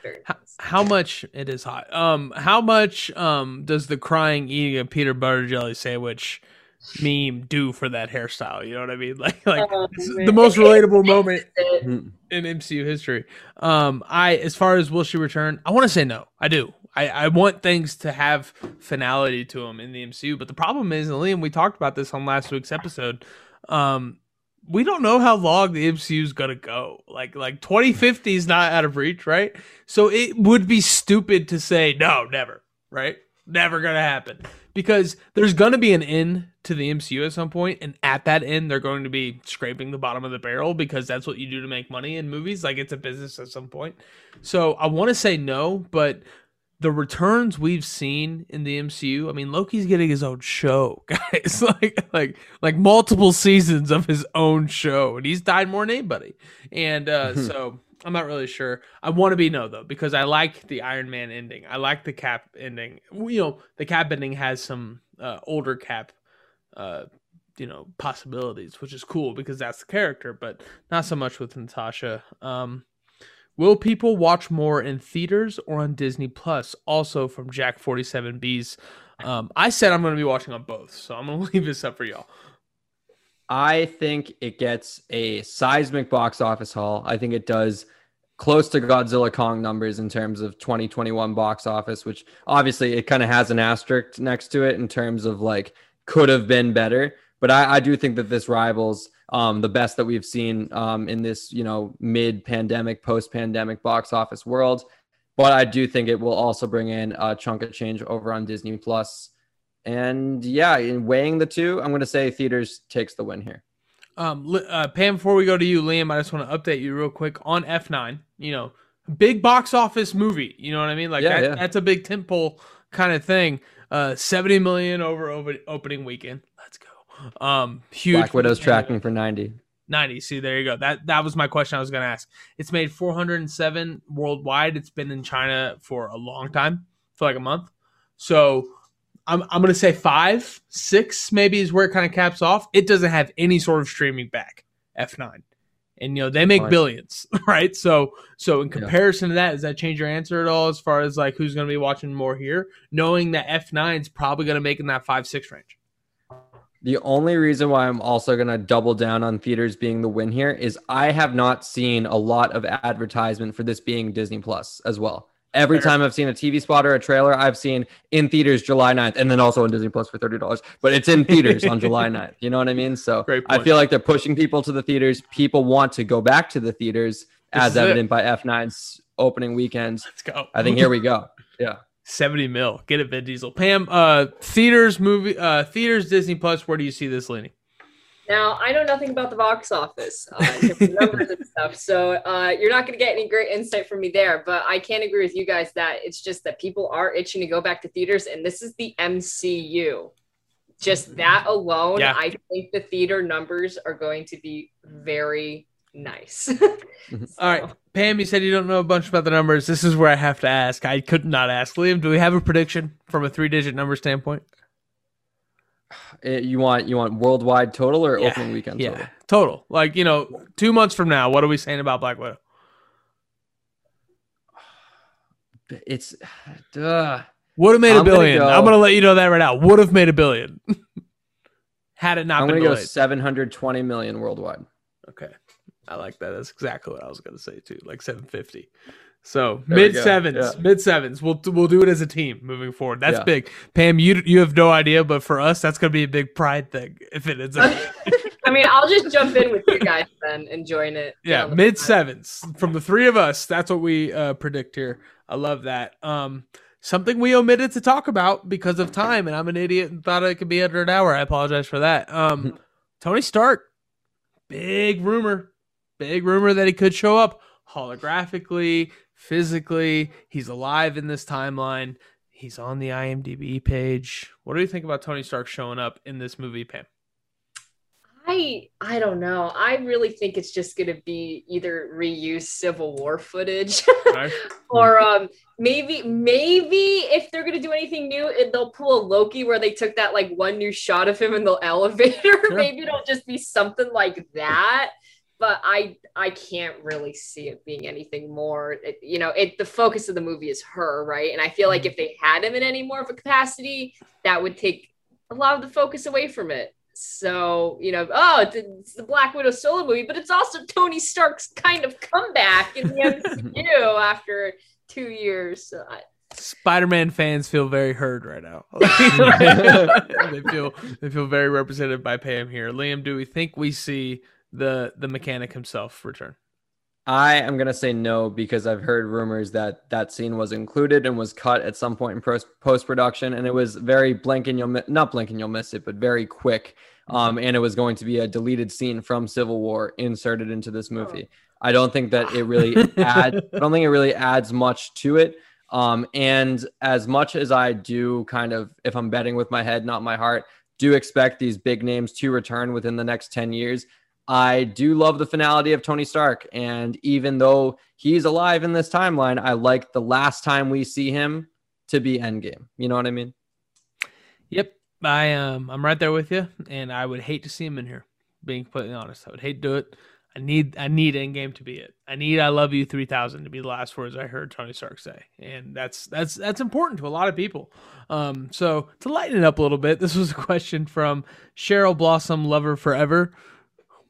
Very nice. How, how much it is hot. Um how much um does the crying eating a peanut butter jelly sandwich meme do for that hairstyle? You know what I mean? Like like oh, the most relatable moment in M C U history. Um I as far as will she return, I want to say no. I do. I, I want things to have finality to them in the M C U, but the problem is, and Liam, we talked about this on last week's episode. Um, we don't know how long the M C U is gonna go. Like, like twenty fifty is not out of reach, right? So it would be stupid to say no, never, right? Never gonna happen because there's gonna be an end to the M C U at some point, and at that end, they're going to be scraping the bottom of the barrel because that's what you do to make money in movies. Like, it's a business at some point. So I want to say no, but the returns we've seen in the M C U, I mean, Loki's getting his own show, guys. like, like, like multiple seasons of his own show, and he's died more than anybody. And uh, so, I'm not really sure. I want to be no though, because I like the Iron Man ending. I like the Cap ending. You know, the Cap ending has some uh, older Cap, uh, you know, possibilities, which is cool because that's the character, but not so much with Natasha. Um, Will people watch more in theaters or on Disney Plus? Also from Jack forty-seven B's. Um, I said I'm going to be watching on both, so I'm going to leave this up for y'all. I think it gets a seismic box office haul. I think it does close to Godzilla Kong numbers in terms of twenty twenty-one box office, which obviously it kind of has an asterisk next to it in terms of like could have been better. But I, I do think that this rivals um, the best that we've seen um, in this, you know, mid-pandemic, post-pandemic box office world. But I do think it will also bring in a chunk of change over on Disney Plus. And yeah, in weighing the two, I'm going to say theaters takes the win here. Um, uh, Pam, before we go to you, Liam, I just want to update you real quick on F nine. You know, big box office movie. You know what I mean? Like yeah, that, yeah. That's a big tentpole kind of thing. Uh, seventy million over, over opening weekend. Let's go. Um, huge. Black Widow's tracking for ninety. ninety. See, there you go. That that was my question I was going to ask. It's made four hundred seven worldwide. It's been in China for a long time, for like a month. So I'm I'm going to say five, six maybe is where it kind of caps off. It doesn't have any sort of streaming back, F nine. And, you know, they make Fine. billions, right? So so in comparison yeah. to that, does that change your answer at all as far as like who's going to be watching more here? Knowing that F nine is probably going to make in that five, six range. The only reason why I'm also going to double down on theaters being the win here is I have not seen a lot of advertisement for this being Disney Plus as well. Every time I've seen a T V spot or a trailer, I've seen in theaters July ninth and then also on Disney Plus for thirty dollars. But it's in theaters on July ninth. You know what I mean? So I feel like they're pushing people to the theaters. People want to go back to the theaters as evident by F nine's opening weekends. Let's go. I think here we go. Yeah. seventy mil. Get it, Vin Diesel. Pam, uh, theaters, movie, uh, theaters, Disney Plus. Where do you see this leaning? Now I know nothing about the box office. Uh, the numbers stuff. So uh, you're not going to get any great insight from me there, but I can't agree with you guys that it's just that people are itching to go back to theaters, and this is the M C U. Just that alone, yeah. I think the theater numbers are going to be very nice. So. All right. Pam, you said you don't know a bunch about the numbers. This is where I have to ask. I could not ask. Liam, do we have a prediction from a three-digit number standpoint? You want you want worldwide total or yeah, opening weekend total? Yeah, total. Like, you know, two months from now, what are we saying about Black Widow? It's... Duh. Would have made I'm a billion. Gonna go, I'm going to let you know that right now. Would have made a billion. Had it not I'm been delayed. I'm going to go seven hundred twenty million worldwide. Okay. I like that. That's exactly what I was going to say too. Like seven fifty. So there mid sevens, yeah. mid sevens. We'll we'll do it as a team moving forward. That's yeah. big. Pam, you you have no idea, but for us, that's going to be a big pride thing if it ends up. I mean, I'll just jump in with you guys then and join it. Yeah, mid sevens from the three of us. That's what we uh, predict here. I love that. Um, something we omitted to talk about because of time, and I'm an idiot and thought it could be under an hour. I apologize for that. Um, Tony Stark, big rumor. Big rumor that he could show up holographically, physically. He's alive in this timeline. He's on the I M D B page. What do you think about Tony Stark showing up in this movie, Pam? I I don't know. I really think it's just going to be either reused Civil War footage right. or um, maybe maybe if they're going to do anything new, it, they'll pull a Loki where they took that like one new shot of him in the elevator. Sure. Maybe it'll just be something like that. But I I can't really see it being anything more. It, you know, it the focus of the movie is her, right? And I feel like if they had him in any more of a capacity, that would take a lot of the focus away from it. So, you know, oh, it's, it's the Black Widow solo movie, but it's also Tony Stark's kind of comeback in the M C U after two years. So I, Spider-Man fans feel very heard right now. they feel they feel very represented by Pam here. Liam, do we think we see the the mechanic himself return? I am going to say no, because I've heard rumors that that scene was included and was cut at some point in post- post-production, and it was very blink and you'll mi- not blink and you'll miss it, but very quick. Um, and it was going to be a deleted scene from Civil War inserted into this movie. I don't think that it really adds, I don't think it really adds much to it. Um, and as much as I do kind of, if I'm betting with my head, not my heart, do expect these big names to return within the next ten years. I do love the finality of Tony Stark, and even though he's alive in this timeline, I like the last time we see him to be Endgame. You know what I mean? Yep, I um, I'm right there with you, and I would hate to see him in here. Being completely honest, I would hate to do it. I need I need Endgame to be it. I need I love you three thousand to be the last words I heard Tony Stark say, and that's that's that's important to a lot of people. Um, so to lighten it up a little bit, this was a question from Cheryl Blossom Lover Forever.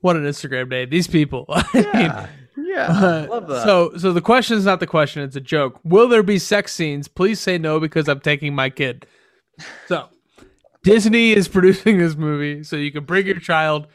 What an Instagram day. These people. Yeah. mean, yeah. Uh, love that. So, so the question is not the question. It's a joke. Will there be sex scenes? Please say no, because I'm taking my kid. So Disney is producing this movie, so you can bring your child.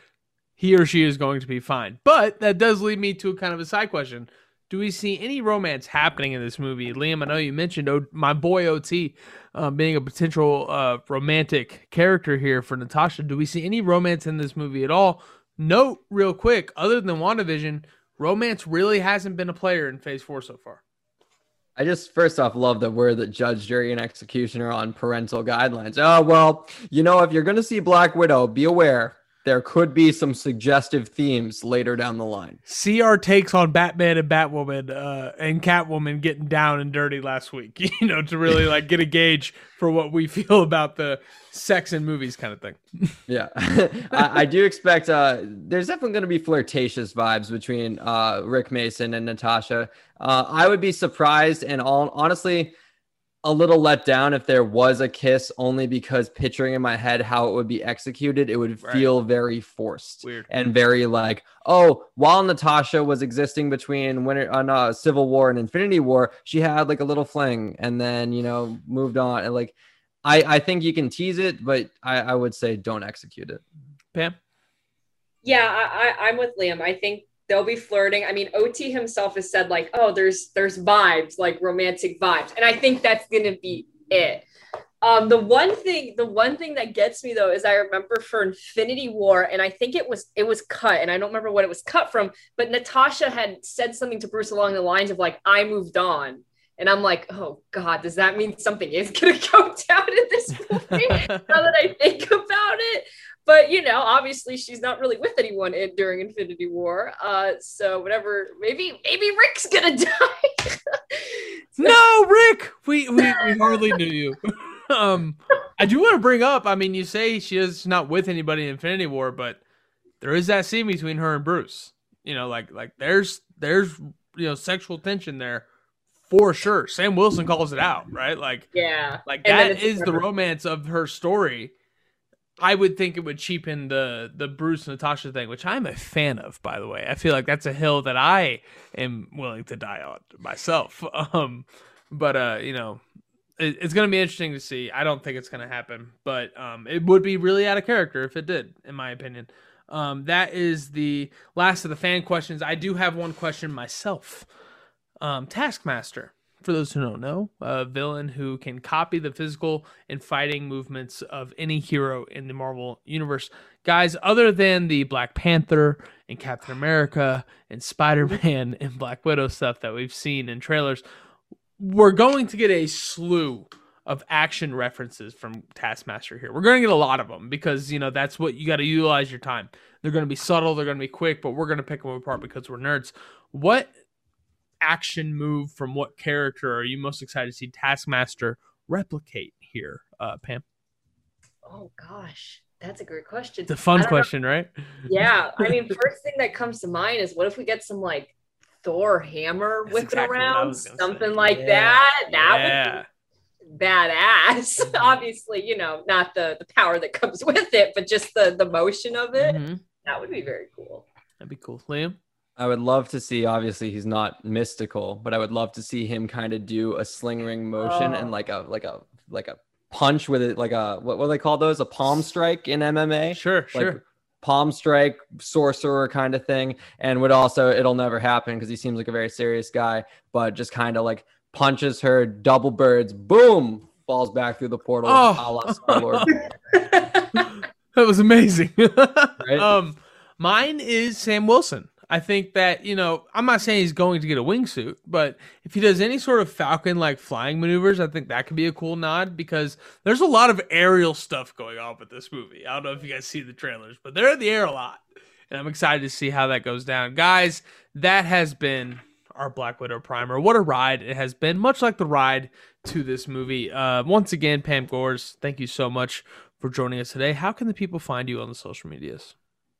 He or she is going to be fine. But that does lead me to a kind of a side question. Do we see any romance happening in this movie? Liam, I know you mentioned o- my boy O T uh, being a potential uh, romantic character here for Natasha. Do we see any romance in this movie at all? Note real quick, other than WandaVision, romance really hasn't been a player in phase four so far. I just first off love that we're the judge, jury, and executioner on parental guidelines. Oh, well, you know, if you're going to see Black Widow, be aware there could be some suggestive themes later down the line. See our takes on Batman and Batwoman uh, and Catwoman getting down and dirty last week, you know, to really like get a gauge for what we feel about the sex in movies kind of thing. Yeah, I, I do expect uh, there's definitely going to be flirtatious vibes between uh, Rick Mason and Natasha. Uh, I would be surprised and all, honestly a little let down if there was a kiss, only because picturing in my head how it would be executed, it would right. feel very forced. Weird. And very like, oh, while Natasha was existing between Winter on uh, Civil War and Infinity War, she had like a little fling and then, you know, moved on. And like, I, I think you can tease it, but I, I would say don't execute it. Pam? Yeah, I, I, I'm with Liam. I think they'll be flirting. I mean, O T himself has said like, oh, there's, there's vibes, like romantic vibes. And I think that's going to be it. Um, the one thing, the one thing that gets me though, is I remember for Infinity War, and I think it was, it was cut, and I don't remember what it was cut from, but Natasha had said something to Bruce along the lines of like, I moved on. And I'm like, oh God, does that mean something is going to go down in this movie? Now that I think about it, but you know, obviously she's not really with anyone in, during Infinity War. Uh, so whatever, maybe, maybe Rick's going to die. No, Rick, we, we, we hardly knew you. Um, I do want to bring up, I mean, you say she is not with anybody in Infinity War, but there is that scene between her and Bruce, you know, like, like there's, there's, you know, sexual tension there for sure. Sam Wilson calls it out, right? Like, yeah, like that is the romance of her story. I would think it would cheapen the, the Bruce and Natasha thing, which I'm a fan of, by the way. I feel like that's a hill that I am willing to die on myself. Um, but, uh, you know, it's going to be interesting to see. I don't think it's going to happen, but um, it would be really out of character if it did, in my opinion. Um, that is the last of the fan questions. I do have one question myself. Um, Taskmaster, for those who don't know, a villain who can copy the physical and fighting movements of any hero in the Marvel Universe. Guys, other than the Black Panther and Captain America and Spider-Man and Black Widow stuff that we've seen in trailers, we're going to get a slew of action references from Taskmaster here. We're going to get a lot of them because, you know, that's what you got to utilize your time. They're going to be subtle. They're going to be quick, but we're going to pick them apart because we're nerds. What action move from what character are you most excited to see Taskmaster replicate here, uh, Pam? Oh, gosh. That's a great question. It's a fun question, know. Right? Yeah. I mean, first thing that comes to mind is what if we get some, like, Thor hammer whipping exactly around, something say. like yeah. that. That yeah. would be badass. Obviously, you know, not the, the power that comes with it, but just the, the motion of it. Mm-hmm. That would be very cool. That'd be cool. Liam? I would love to see, obviously he's not mystical, but I would love to see him kind of do a sling ring motion oh. and like a, like a, like a punch with it. Like a, what, what do they call those? A palm strike in M M A? Sure, like, sure. palm strike sorcerer kind of thing, and would also, it'll never happen because he seems like a very serious guy, but just kind of like punches her, double birds, boom, falls back through the portal. Oh. A la Star-Lord. That was amazing. Right? Um, mine is Sam Wilson. I think that, you know, I'm not saying he's going to get a wingsuit, but if he does any sort of Falcon like flying maneuvers, I think that could be a cool nod because there's a lot of aerial stuff going on with this movie. I don't know if you guys see the trailers, but they're in the air a lot. And I'm excited to see how that goes down. Guys, that has been our Black Widow primer. What a ride it has been, much like the ride to this movie. Uh, once again, Pam Gores, thank you so much for joining us today. How can the people find you on the social medias?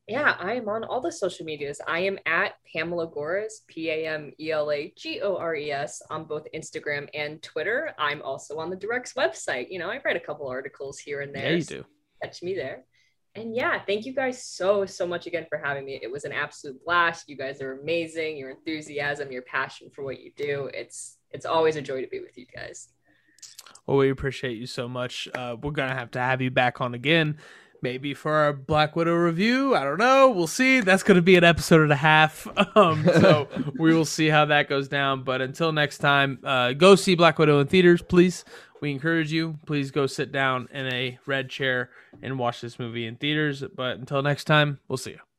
Yeah, I am on all the social medias. I am at Pamela Gores, P A M E L A G O R E S, on both Instagram and Twitter. I'm also on the Direct's website. You know, I write a couple articles here and there. Yeah, you do. So catch me there. And yeah, thank you guys so, so much again for having me. It was an absolute blast. You guys are amazing. Your enthusiasm, your passion for what you do. It's, it's always a joy to be with you guys. Well, we appreciate you so much. Uh, we're going to have to have you back on again. Maybe for our Black Widow review. I don't know. We'll see. That's going to be an episode and a half. Um, so we will see how that goes down. But until next time, uh, go see Black Widow in theaters, please. We encourage you. Please go sit down in a red chair and watch this movie in theaters. But until next time, we'll see you.